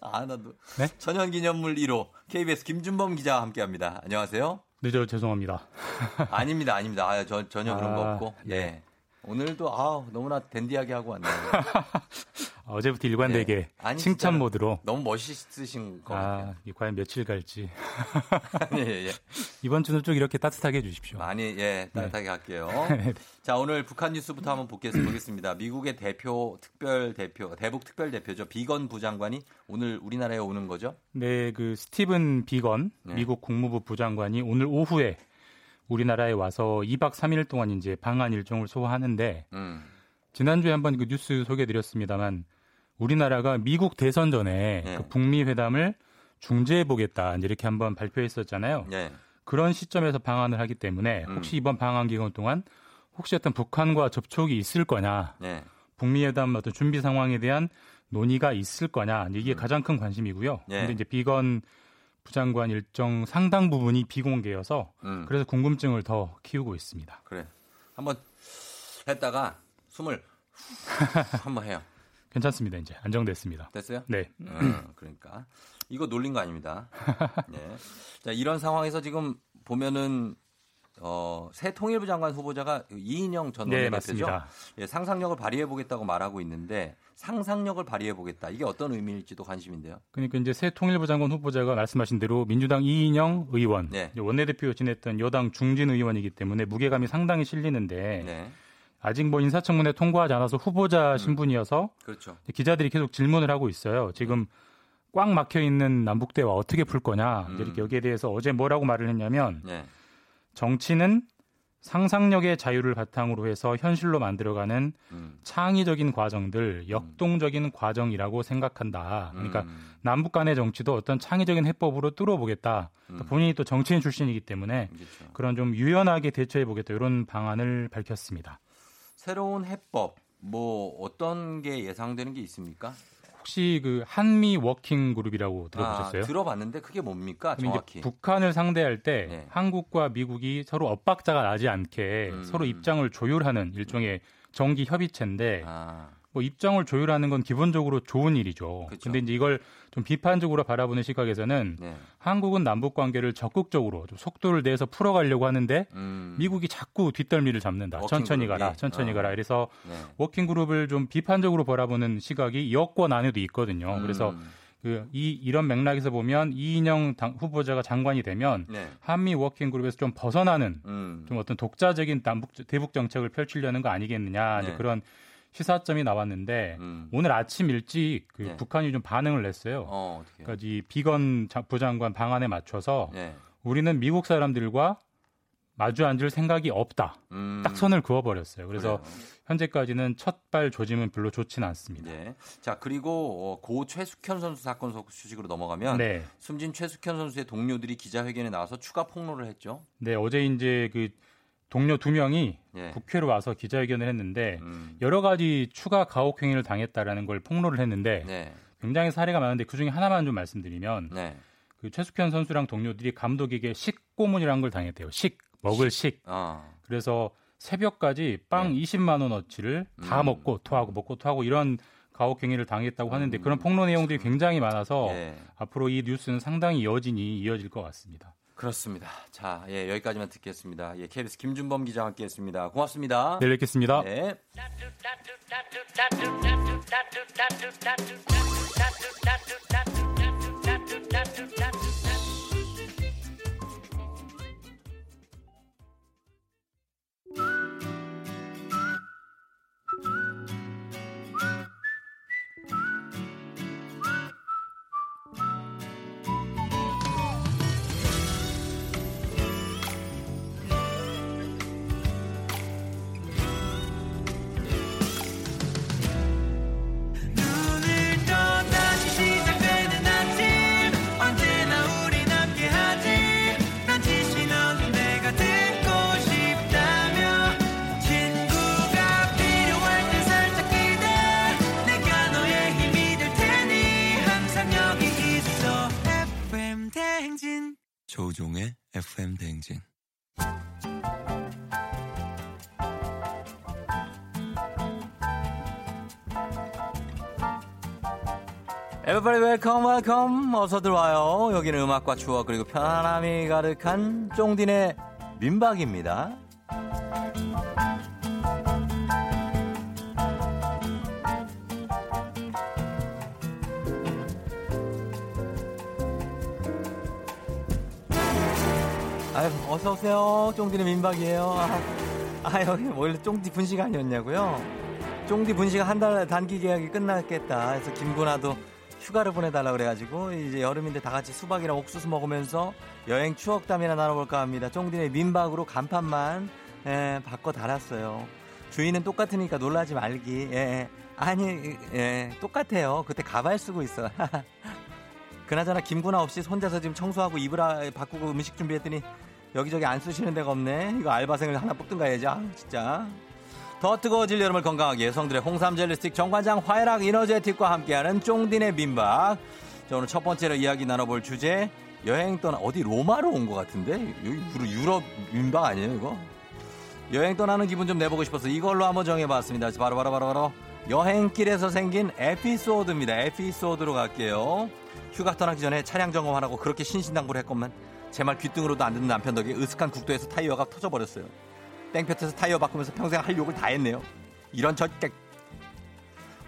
아, 나도 네? 천연 기념물 일 호 케이비에스 김준범 기자와 함께합니다. 안녕하세요. 늦어 죄송합니다. 아닙니다, 아닙니다. 아, 저, 전혀 그런 아, 거 없고. 예. 네. 오늘도 아 너무나 댄디하게 하고 왔네요. 어제부터 일관되게 네. 아니, 칭찬 모드로. 너무 멋있으신 것 같아요. 아, 과연 며칠 갈지. 예, 예. 이번 주는 좀 이렇게 따뜻하게 해주십시오. 많이 예 따뜻하게 네. 갈게요. 자, 오늘 북한 뉴스부터 한번 보겠습니다. 미국의 대표 특별 대표 대북 특별 대표죠. 비건 부장관이 오늘 우리나라에 오는 거죠? 네, 그 스티븐 비건 네. 미국 국무부 부장관이 오늘 오후에 우리나라에 와서 이 박 삼 일 동안 이제 방한 일정을 소화하는데 음. 지난주에 한번 그 뉴스 소개해드렸습니다만 우리나라가 미국 대선 전에 네. 그 북미 회담을 중재해보겠다 이렇게 한번 발표했었잖아요. 네. 그런 시점에서 방한을 하기 때문에 혹시 음. 이번 방한 기간 동안 혹시 어떤 북한과 접촉이 있을 거냐, 네. 북미 회담 어떤 준비 상황에 대한 논의가 있을 거냐 이게 음. 가장 큰 관심이고요. 그런데 네. 이제 비건 부장관 일정 상당 부분이 비공개여서 음. 그래서 궁금증을 더 키우고 있습니다. 그래, 한번 했다가 숨을 한번 해요. 괜찮습니다. 이제 안정됐습니다. 됐어요? 네. 음, 그러니까 이거 놀린 거 아닙니다. 네. 자, 이런 상황에서 지금 보면은 어, 새 통일부 장관 후보자가 이인영 전 원내대표죠. 네, 예, 상상력을 발휘해보겠다고 말하고 있는데 상상력을 발휘해보겠다. 이게 어떤 의미일지도 관심인데요. 그러니까 이제 새 통일부 장관 후보자가 말씀하신 대로 민주당 이인영 의원, 네. 원내대표 지냈던 여당 중진 의원이기 때문에 무게감이 상당히 실리는데 네. 아직 뭐 인사청문회 통과하지 않아서 후보자 신분이어서 음. 그렇죠. 기자들이 계속 질문을 하고 있어요. 지금 음. 꽉 막혀있는 남북대화 어떻게 풀 거냐. 음. 이렇게 여기에 대해서 어제 뭐라고 말을 했냐면 네. 정치는 상상력의 자유를 바탕으로 해서 현실로 만들어가는 음. 창의적인 과정들, 역동적인 음. 과정이라고 생각한다. 그러니까 음. 남북 간의 정치도 어떤 창의적인 해법으로 뚫어보겠다. 그러니까 음. 본인이 또 정치인 출신이기 때문에 그렇죠. 그런 좀 유연하게 대처해보겠다. 이런 방안을 밝혔습니다. 새로운 해법, 뭐 어떤 게 예상되는 게 있습니까? 혹시 그 한미 워킹 그룹이라고 들어보셨어요? 아, 들어봤는데 그게 뭡니까? 정확히. 북한을 상대할 때 네. 한국과 미국이 서로 엇박자가 나지 않게 음. 서로 입장을 조율하는 일종의 정기 협의체인데 아. 뭐 입장을 조율하는 건 기본적으로 좋은 일이죠. 그런데 이제 이걸 좀 비판적으로 바라보는 시각에서는 네. 한국은 남북 관계를 적극적으로 좀 속도를 내서 풀어가려고 하는데 음. 미국이 자꾸 뒷덜미를 잡는다. 천천히 가라, 천천히 어. 가라. 이래서 네. 워킹 그룹을 좀 비판적으로 바라보는 시각이 여권 안에도 있거든요. 음. 그래서 그 이 이런 맥락에서 보면 이인영 당, 후보자가 장관이 되면 네. 한미 워킹 그룹에서 좀 벗어나는 음. 좀 어떤 독자적인 남북 대북 정책을 펼치려는 거 아니겠느냐 네. 이제 그런. 시사점이 나왔는데 음. 오늘 아침 일찍 그 네. 북한이 좀 반응을 냈어요. 어, 그러니까 이 비건 부장관 방안에 맞춰서 네. 우리는 미국 사람들과 마주 앉을 생각이 없다. 음. 딱 선을 그어버렸어요. 그래서 그래요. 현재까지는 첫 발 조짐은 별로 좋지는 않습니다. 네. 자 그리고 고 최숙현 선수 사건 소식으로 넘어가면 네. 숨진 최숙현 선수의 동료들이 기자회견에 나와서 추가 폭로를 했죠. 네, 어제 이제 그 동료 두 명이 예. 국회로 와서 기자회견을 했는데 음. 여러 가지 추가 가혹행위를 당했다라는 걸 폭로를 했는데 네. 굉장히 사례가 많은데 그중에 하나만 좀 말씀드리면 네. 그 최숙현 선수랑 동료들이 감독에게 식고문이라는 걸 당했대요. 식, 먹을 식. 식. 아. 그래서 새벽까지 빵 네. 이십만 원어치를 다 음. 먹고 토하고 먹고 토하고 이런 가혹행위를 당했다고 하는데 음. 그런 폭로 내용들이 굉장히 많아서 예. 앞으로 이 뉴스는 상당히 여진이 이어질 것 같습니다. 그렇습니다. 자, 예, 여기까지만 듣겠습니다. 예, 케이비에스 김준범 기자와 함께했습니다. 고맙습니다. 내일 뵙겠습니다. 네. 조우종의 에프엠 대행진. Everybody welcome, welcome. 어서들 와요. 여기는 음악과 추억 그리고 편안함이 가득한 쫑디네 민박입니다. 어서 오세요. 쫑디는 민박이에요. 아, 아 여기 원래 쫑디 분식 아니었냐고요? 쫑디 분식 한 달 단기 계약이 끝났겠다. 그래서 김구나도 휴가를 보내달라 그래가지고 이제 여름인데 다 같이 수박이랑 옥수수 먹으면서 여행 추억담이나 나눠볼까 합니다. 쫑디네 민박으로 간판만 예, 바꿔 달았어요. 주인은 똑같으니까 놀라지 말기. 예, 아니 예, 똑같아요. 그때 가발 쓰고 있어. 그나저나 김구나 없이 혼자서 지금 청소하고 이불 바꾸고 음식 준비했더니 여기저기 안 쓰시는 데가 없네. 이거 알바생을 하나 뽑든가 해야지. 아, 진짜. 더 뜨거워질 여름을 건강하게 여성들의 홍삼 젤리스틱 정관장 화해락 이너제틱과 함께하는 쫑디네 민박. 자, 오늘 첫 번째로 이야기 나눠볼 주제. 여행 떠나 어디 로마로 온 것 같은데? 여기 유럽 민박 아니에요 이거? 여행 떠나는 기분 좀 내보고 싶어서 이걸로 한번 정해봤습니다. 바로 바로 바로 바로 여행길에서 생긴 에피소드입니다. 에피소드로 갈게요. 휴가 떠나기 전에 차량 점검하라고 그렇게 신신당부를 했건만 제 말 귀뚱으로도 안 듣는 남편 덕에 으슥한 국도에서 타이어가 터져버렸어요. 땡볕에서 타이어 바꾸면서 평생 할 욕을 다 했네요. 이런 절객.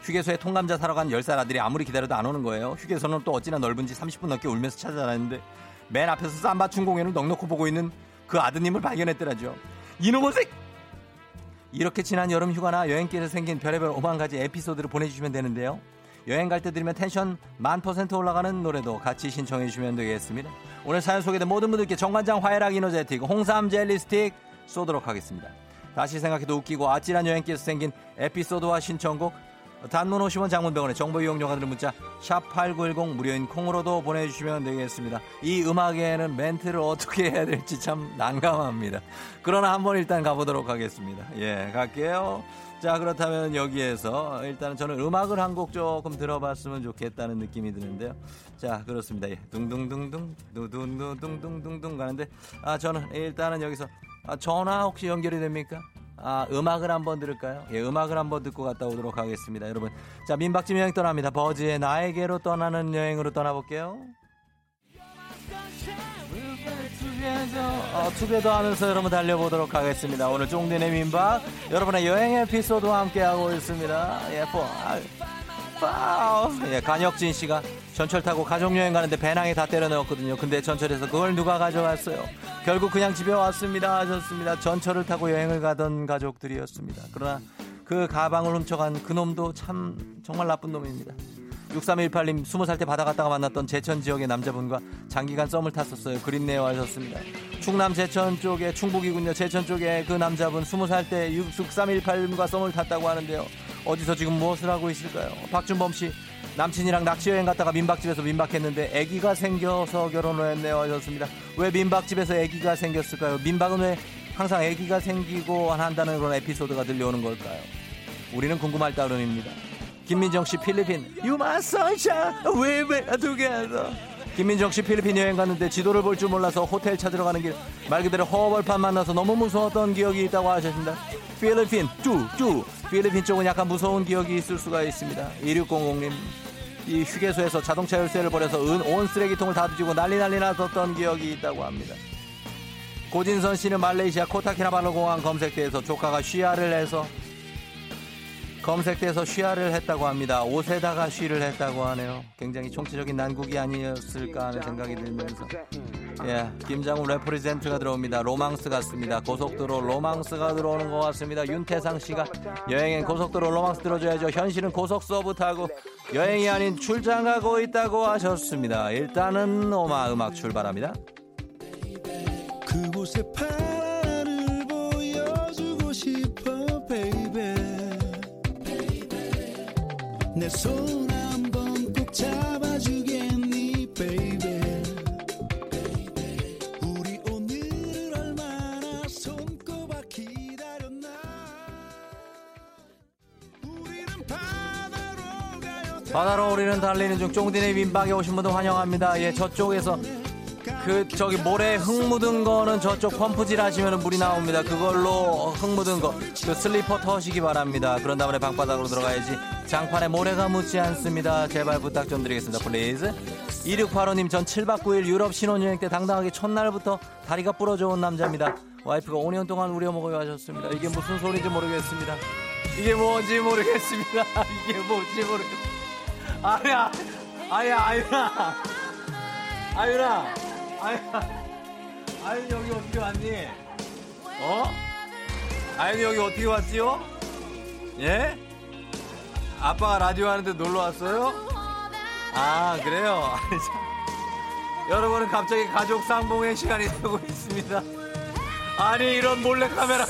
휴게소에 통감자 사러 간 열 살 아들이 아무리 기다려도 안 오는 거예요. 휴게소는 또 어찌나 넓은지 삼십 분 넘게 울면서 찾아다녔는데 맨 앞에서 쌈맞춤 공연을 넉넉히 보고 있는 그 아드님을 발견했더라죠. 이놈의 새끼! 이렇게 지난 여름 휴가나 여행길에 생긴 별의별 오만 가지 에피소드를 보내주시면 되는데요. 여행 갈 때 들으면 텐션 만 퍼센트 올라가는 노래도 같이 신청해 주시면 되겠습니다. 오늘 사연 소개된 모든 분들께 정관장 화해락 이너제틱 홍삼 젤리 스틱 쏘도록 하겠습니다. 다시 생각해도 웃기고 아찔한 여행길에서 생긴 에피소드와 신청곡 단문 오십 원 장문병원의 정보 이용료가 드는 문자 샵팔구일공 무료인 콩으로도 보내주시면 되겠습니다. 이 음악에는 멘트를 어떻게 해야 될지 참 난감합니다. 그러나 한번 일단 가보도록 하겠습니다. 예, 갈게요. 자, 그렇다면 여기에서 일단은 저는 음악을 한 곡 조금 들어봤으면 좋겠다는 느낌이 드는데요. 자, 그렇습니다. 예, 둥둥둥둥 둥둥둥둥둥둥 가는데 아 저는 일단은 여기서 아, 전화 혹시 연결이 됩니까? 아, 음악을 한번 들을까요? 예, 음악을 한번 듣고 갔다 오도록 하겠습니다. 여러분, 자, 민박집 여행 떠납니다. 버즈의 나에게로 떠나는 여행으로 떠나볼게요. 어, 투게더 하면서 여러분 달려보도록 하겠습니다. 오늘 쫑대네 민박 여러분의 여행 에피소드와 함께하고 있습니다. 예, 예, 간혁진 씨가 전철 타고 가족여행 가는데 배낭에 다 때려 넣었거든요. 근데 전철에서 그걸 누가 가져갔어요. 결국 그냥 집에 왔습니다 하셨습니다. 전철을 타고 여행을 가던 가족들이었습니다. 그러나 그 가방을 훔쳐간 그놈도 참 정말 나쁜 놈입니다. 육삼일팔 님 스무 살 때 바다 갔다가 만났던 제천 지역의 남자분과 장기간 썸을 탔었어요. 그립네요 하셨습니다. 충남 제천 쪽에 충북이군요. 제천 쪽에 그 남자분 스무 살 때 육삼일팔 님과 썸을 탔다고 하는데요. 어디서 지금 무엇을 하고 있을까요? 박준범 씨 남친이랑 낚시여행 갔다가 민박집에서 민박했는데 아기가 생겨서 결혼을 했네요 하셨습니다. 왜 민박집에서 아기가 생겼을까요? 민박은 왜 항상 아기가 생기고 한다는 그런 에피소드가 들려오는 걸까요? 우리는 궁금할 따름입니다. 김민정 씨 필리핀 You must sunshine we will together. 김민정 씨 필리핀 여행 갔는데 지도를 볼 줄 몰라서 호텔 찾으러 가는 길 말 그대로 허벌판 만나서 너무 무서웠던 기억이 있다고 하셨습니다. 필리핀 쭈쭈 필리핀 쪽은 약간 무서운 기억이 있을 수가 있습니다. 이육공공 님 이 휴게소에서 자동차 열쇠를 버려서 은, 온 쓰레기통을 다 뒤지고 난리 난리 났었던 기억이 있다고 합니다. 고진선 씨는 말레이시아 코타키나발루 공항 검색대에서 조카가 쉬아를 해서 검색대에서 쉬아를 했다고 합니다. 옷에다가 쉬를 했다고 하네요. 굉장히 총체적인 난국이 아니었을까 하는 생각이 들면서 예, 김장훈 레프리젠트가 들어옵니다. 로망스 같습니다. 고속도로 로망스가 들어오는 것 같습니다. 윤태상 씨가 여행엔 고속도로 로망스 들어줘야죠. 현실은 고속서브 타고 여행이 아닌 출장 가고 있다고 하셨습니다. 일단은 오마 음악 출발합니다. 그곳에 바라를 보여주고 싶어 베이베 내 손 한번 꼭 잡아주겠니 베이베 우리 오늘을 얼마나 손꼽아 기다렸나 우리는 바다로 가요 바다로 우리는 달리는 중 쫑디네 민박에 오신 분들 환영합니다. 예, 저쪽에서 그 저기 모래 흙 묻은 거는 저쪽 펌프질 하시면 물이 나옵니다. 그걸로 흙 묻은 거 그 슬리퍼 터시기 바랍니다. 그런 다음에 방바닥으로 들어가야지 장판에 모래가 묻지 않습니다. 제발 부탁 좀 드리겠습니다. 플리즈. 이육팔오 님 전 칠박 구일 유럽 신혼여행 때 당당하게 첫날부터 다리가 부러져 온 남자입니다. 와이프가 오 년 동안 우려먹어야 하셨습니다. 이게 무슨 소리인지 모르겠습니다. 이게 뭔지 모르겠습니다. 이게 뭔지 모르겠습니다. 아야 아야 아유나 아유나 아야, 아윤이 여기 어떻게 왔니? 어? 아윤이 여기 어떻게 왔지요? 예? 아빠가 라디오 하는데 놀러 왔어요? 아, 그래요? 여러분은 갑자기 가족 상봉의 시간이 되고 있습니다. 아니, 이런 몰래카메라.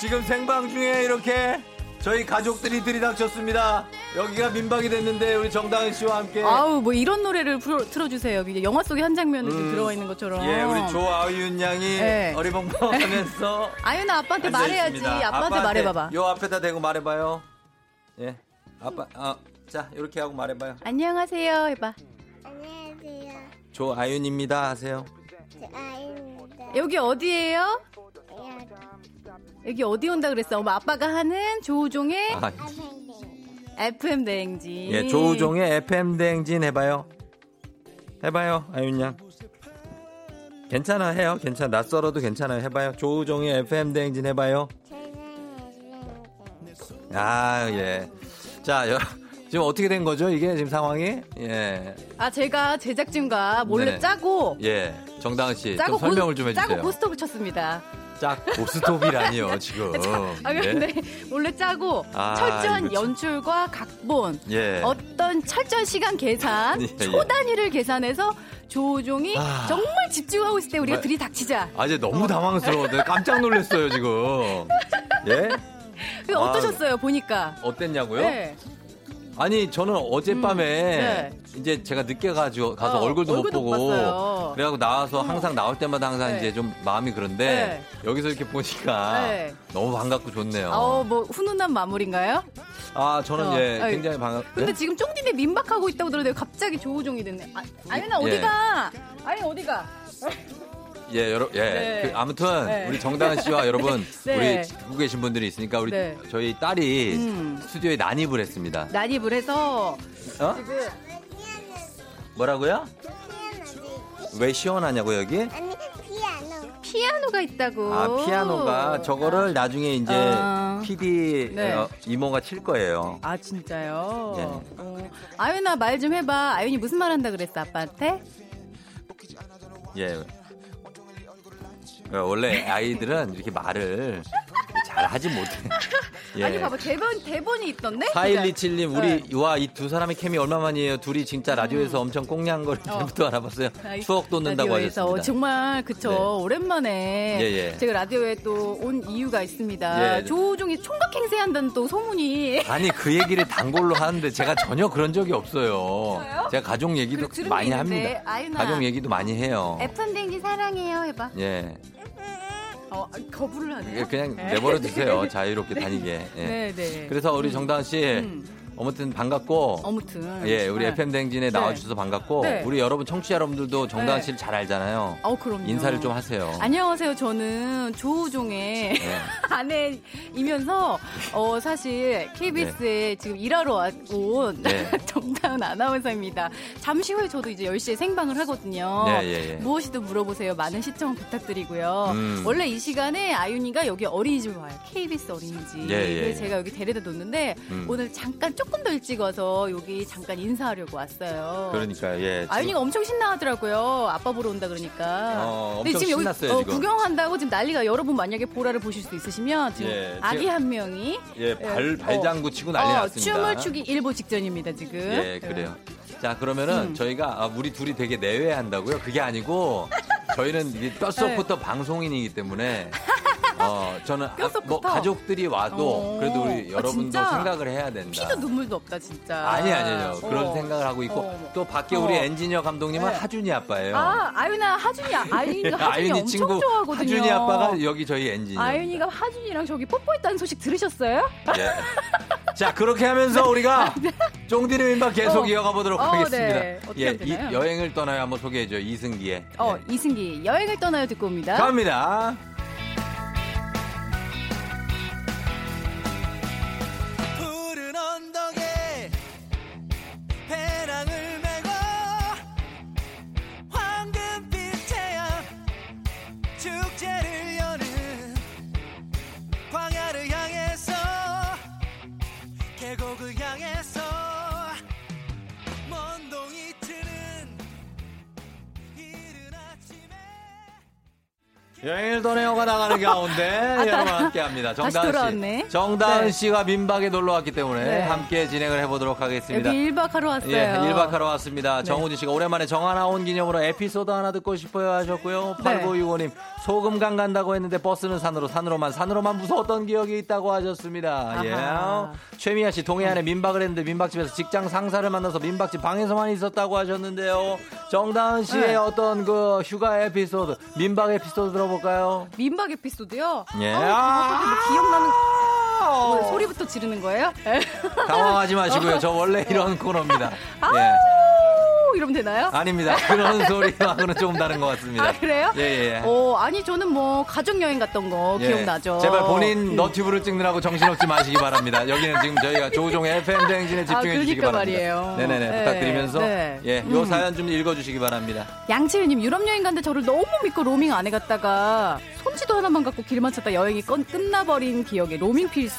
지금 생방 중에 이렇게 저희 가족들이 들이닥쳤습니다. 여기가 민박이 됐는데 우리 정다은 씨와 함께 아우 뭐 이런 노래를 풀어, 틀어주세요. 영화 속의 한 장면에 음, 들어와 있는 것처럼 예 우리 조아윤 양이 네. 어리벙벙하면서 아윤아 아빠한테 말해야지 아빠한테, 아빠한테 말해봐봐. 요 앞에다 대고 말해봐요. 예 아빠 아, 자 이렇게 하고 말해봐요. 안녕하세요 해봐. 안녕하세요. 조아윤입니다 하세요. 조아윤입니다. 여기 어디예요? 여기 어디 온다 그랬어? 엄마 아빠가 하는 조우종의 아, 에프엠 대행진. 예, 조우종의 에프엠 대행진 해봐요. 해봐요, 아윤양. 괜찮아 해요. 괜찮아. 낯설어도 괜찮아요. 해봐요. 조우종의 에프엠 대행진 해봐요. 아, 예. 자, 여, 지금 어떻게 된 거죠? 이게 지금 상황이? 예. 아, 제가 제작진과 몰래 네네. 짜고. 예. 정다은 씨, 좀 설명을 좀 해주세요. 짜고 고스톱을 쳤습니다. 짝 고스톱이라니요 지금. 아 근데 예? 원래 짜고 아, 철저한 이거... 연출과 각본, 예. 어떤 철저한 시간 계산, 예, 초 단위를 예. 계산해서 조종이 아... 정말 집중하고 있을 때 우리가 들이닥치자. 아 이제 너무 어. 당황스러워서 깜짝 놀랐어요 지금. 예? 어떠셨어요 아, 보니까? 어땠냐고요? 네. 아니 저는 어젯밤에 음, 네. 이제 제가 늦게 가지고 가서 어, 얼굴도, 얼굴도 못 보고 봤어요. 그래갖고 나와서 항상 나올 때마다 항상 네. 이제 좀 마음이 그런데 네. 여기서 이렇게 보니까 네. 너무 반갑고 좋네요. 어, 뭐 훈훈한 마무리인가요? 아 저는 어. 예 아유. 굉장히 반갑. 근데 네? 지금 쫑디네 민박하고 있다고 들었는데 갑자기 조우종이 됐네. 아, 아니 나 어디가? 예. 아니 어디가? 예, 여러, 예. 네. 그, 아무튼 네. 우리 정다은 씨와 여러분 네. 우리 듣고 계신 분들이 있으니까 우리 네. 저희 딸이 음. 스튜디오에 난입을 했습니다. 난입을 해서 어? 지금 뭐라고요? 왜 시원하냐고 여기? 아니 피아노. 피아노가 있다고. 아 피아노가 저거를 나중에 이제 어... 피디 네. 어, 이모가 칠 거예요. 아 진짜요? 예. 어. 아윤아 말 좀 해봐. 아윤이 무슨 말 한다 그랬어 아빠한테? 예. 원래 아이들은 이렇게 말을 잘 하지 못해. 예. 아니 봐봐 대본, 대본이 있던데? 사일이칠님 우리 네. 와 이 두 사람의 케미 얼마만이에요. 둘이 진짜 라디오에서 음. 엄청 꽁냥거릴 때부터 어. 알아봤어요. 추억 돋는다고 하셨습니다. 정말 그쵸. 네. 오랜만에 예, 예. 제가 라디오에 또 온 이유가 있습니다. 예. 조우종이 총각 행세한다는 또 소문이. 아니 그 얘기를 단골로 하는데 제가 전혀 그런 적이 없어요. 저요? 제가 가족 얘기도 많이 합니다. 아유나. 가족 얘기도 많이 해요. 에프엠댕지 사랑해요 해봐. 예. 어, 거부를 하네요. 그냥 내버려 두세요. 네. 자유롭게 네. 다니게. 예. 네, 네. 그래서 우리 정다은 씨, 음. 아무튼 반갑고. 아무튼. 예, 우리 에프엠 대행진에 네. 나와주셔서 반갑고. 네. 우리 여러분, 청취자 여러분들도 정다은 네. 씨를 잘 알잖아요. 어, 그럼요. 인사를 좀 하세요. 안녕하세요. 저는 조우종의 네. 아내이면서, 어, 사실 케이비에스에 네. 지금 일하러 온 네. 정다은 아나운서입니다. 잠시 후에 저도 이제 열 시에 생방을 하거든요. 네, 예, 예. 무엇이든 물어보세요. 많은 시청 부탁드리고요. 음. 원래 이 시간에 아윤이가 여기 어린이집을 와요. 케이비에스 어린이집. 예, 예. 그래서 제가 여기 데려다 뒀는데, 음. 오늘 잠깐 쪽 조금 더 일찍 와서 여기 잠깐 인사하려고 왔어요. 그러니까 예. 아윤이가 엄청 신나하더라고요. 아빠 보러 온다 그러니까. 어, 근데 엄청 지금 신났어요, 여기 지금. 어, 구경한다고 지금 난리가. 여러분 만약에 보라를 보실 수 있으시면 지금 예, 아기 지금, 한 명이 예, 발, 예, 발장구 치고 난리 어, 났습니다. 춤을 추기 일보 직전입니다 지금. 예 그래요. 예. 자 그러면은 음. 저희가 아, 우리 둘이 되게 내외한다고요? 그게 아니고 저희는 뼛속부터 예. 방송인이기 때문에 어, 저는 아, 뭐 가족들이 와도 어. 그래도 우리 여러분도 아, 생각을 해야 된다. 피도 눈물도 없다 진짜. 아니 아니요 어. 그런 생각을 하고 있고 어. 또 밖에 어. 우리 엔지니어 감독님은 네. 하준이 아빠예요. 아 아윤아 하준이 아윤이가 하준이 엄청 친구, 좋아하거든요. 하준이 아빠가 여기 저희 엔지니어. 아윤이가 하준이랑 저기 뽀뽀했다는 소식 들으셨어요? 네. 자 그렇게 하면서 우리가 쫑디르 민박 계속 어. 이어가 보도록 어, 하겠습니다. 네. 예, 이, 여행을 떠나요 한번 소개해줘요 이승기의. 어 네. 이승기 여행을 떠나요 듣고 옵니다. 갑니다. 여행을 떠내어가 나가는 가운데 아, 여러분 함께합니다. 정다은 씨, 정다은 네. 씨가 민박에 놀러 왔기 때문에 네. 함께 진행을 해보도록 하겠습니다. 여기 일박하러 왔어요. 예, 일박하러 왔습니다. 네. 정우진 씨가 오랜만에 정하나 온 기념으로 에피소드 하나 듣고 싶어요 하셨고요. 네. 팔구육오님 소금강 간다고 했는데 버스는 산으로 산으로만 산으로만 무서웠던 기억이 있다고 하셨습니다. 예. 최미아 씨 동해안에 민박을 했는데 민박집에서 직장 상사를 만나서 민박집 방에서만 있었다고 하셨는데요. 정다은 씨의 네. 어떤 그 휴가 에피소드, 민박 에피소드 들어. 볼까요? 민박 에피소드요? 예. 어우, 아~ 기억나는 어~ 소리부터 지르는 거예요? 당황하지 마시고요. 저 원래 이런 코너입니다. 예. 이러면 되나요? 아닙니다. 그런 소리하고는 조금 다른 것 같습니다. 아, 그래요? 예, 예. 오, 아니, 저는 뭐, 가족여행 갔던 거 예. 기억나죠. 제발 본인 너튜브를 찍느라고 정신없지 마시기 바랍니다. 여기는 지금 저희가 조우종의 에프엠 대행진에 집중해 아, 그러니까 주시기 바랍니다. 말이에요. 네네네. 네. 부탁드리면서, 네. 예. 요 음. 사연 좀 읽어주시기 바랍니다. 양치윤님, 유럽여행 갔는데 저를 너무 믿고 로밍 안에 갔다가 손지도 하나만 갖고 길만 찾다 여행이 건, 끝나버린 기억에 로밍 필수.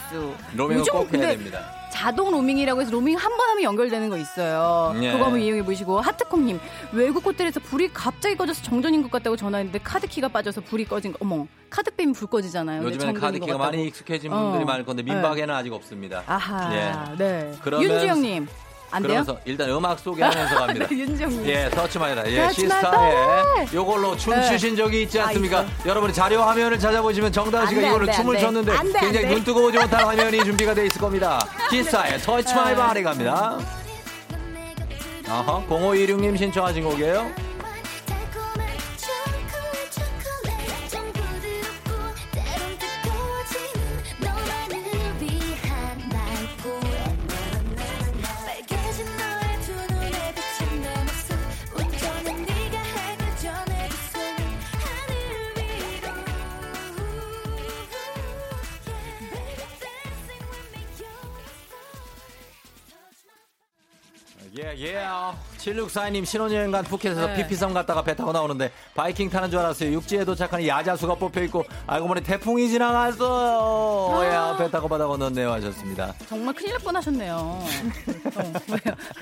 로밍은 꼭 해야 됩니다. 자동 로밍이라고 해서 로밍 한 번 하면 연결되는 거 있어요. 예. 그거 한번 이용해 보시고. 하트콤님, 외국 호텔에서 불이 갑자기 꺼져서 정전인 것 같다고 전화했는데 카드키가 빠져서 불이 꺼진 거. 어머, 카드빼면 불 꺼지잖아요. 요즘에는 카드키가 많이 익숙해진 어. 분들이 많을 건데 민박에는 네. 아직 없습니다. 아하. 예. 네. 그러면 윤주영님 안 돼요? 그러면서 일단 음악 소개하면서 갑니다. 네, 윤정님. 예, 터치마이바. 예, 시스타에 요걸로 춤 추신 적이 있지 않습니까? 아, 여러분 자료 화면을 찾아보시면 정다은 씨가 이걸로 돼, 춤을 췄는데 돼, 굉장히 눈 뜨고 보지 못한 화면이 준비가 돼 있을 겁니다. 시스타에 터치마이바 아래 갑니다. 아하, 공오이육님 신청하신 곡이에요. 예예 yeah. 칠육사이님 신혼여행 간 푸켓에서 네. 피피섬 갔다가 배 타고 나오는데 바이킹 타는 줄 알았어요. 육지에 도착하니 야자수가 뽑혀있고 알고 보니 태풍이 지나갔어요. 아~ 야, 배 타고 바다 건너네요 하셨습니다. 정말 큰일 날 뻔하셨네요.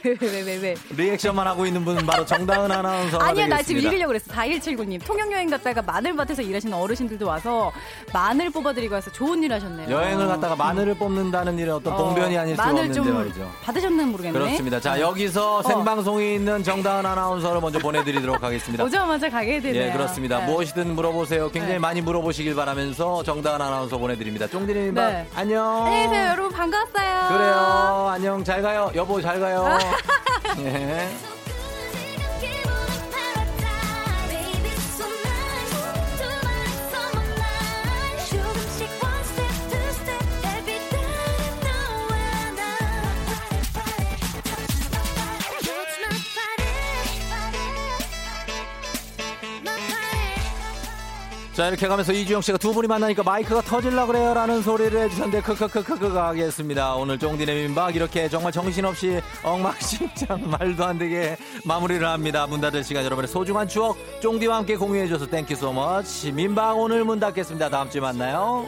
왜왜왜왜 어, 왜? 리액션만 하고 있는 분은 바로 정다은 아나운서가 아니야 되겠습니다. 나 지금 읽으려고 그랬어. 사일칠구님 통영여행 갔다가 마늘밭에서 일하시는 어르신들도 와서 마늘 뽑아드리고 와서 좋은 일 하셨네요. 여행을 갔다가 마늘을 음. 뽑는다는 일은 어떤 어, 봉변이 아닐 수가 없는데 말이죠. 받으셨는 모르겠네. 그렇습니다. 자, 여기 여기서 어. 생방송이 있는 정다은 아나운서를 먼저 보내드리도록 하겠습니다. 오자마자 가게 되네요. 예, 그렇습니다. 네. 무엇이든 물어보세요. 굉장히 네. 많이 물어보시길 바라면서 정다은 아나운서 보내드립니다. 쫑디님 네. 안녕. 안녕히 계세요. 여러분 반가웠어요. 그래요. 안녕. 잘 가요. 여보 잘 가요. 예. 자, 이렇게 가면서 이주영 씨가 두 분이 만나니까 마이크가 터질라 그래요 라는 소리를 해주셨는데 크크크크크 가겠습니다. 오늘 쫑디네 민박 이렇게 정말 정신없이 엉망진창 말도 안 되게 마무리를 합니다. 문 닫을 시간 여러분의 소중한 추억 쫑디와 함께 공유해 줘서 땡큐 소 머치. 민박 오늘 문 닫겠습니다. 다음 주에 만나요.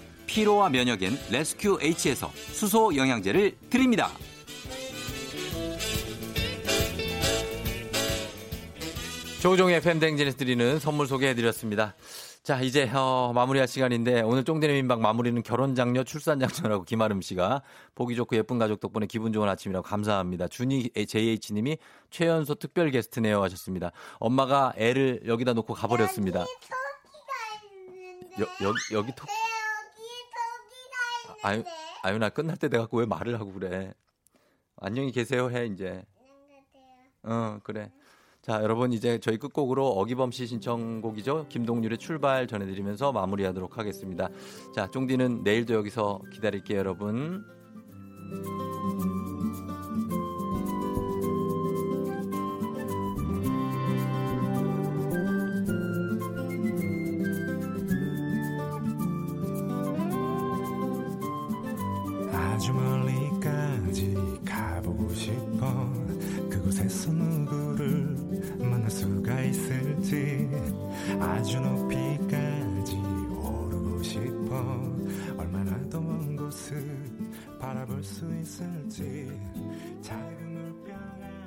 피로와 면역엔 레스큐 H에서 수소 영양제를 드립니다. 조우종의 팬댕진에서 드리는 선물 소개해드렸습니다. 자, 이제 어, 마무리할 시간인데 오늘 쫑대네 민박 마무리는 결혼장려 출산장려라고 김아름씨가 보기 좋고 예쁜 가족 덕분에 기분 좋은 아침이라고 감사합니다. 준이 제이에이치님이 최연소 특별 게스트네요 하셨습니다. 엄마가 애를 여기다 놓고 가버렸습니다. 여기 토끼가 있는데. 여, 여기, 여기 토끼? 네, 여기 토끼가 있는데. 아, 아유, 아유, 나 끝날 때 내가 왜 말을 하고 그래. 안녕히 계세요 해 이제. 어, 그래. 자, 여러분 이제 저희 끝곡으로 어기범 씨 신청곡이죠. 김동률의 출발 전해드리면서 마무리하도록 하겠습니다. 자, 쫑디는 내일도 여기서 기다릴게요, 여러분. 아주 멀리까지 가보고 싶어. 그곳에서 누구를 만날 수가 있을지 아주 높이까지 오르고 싶어. 얼마나 더 먼 곳을 바라볼 수 있을지 작은 물병에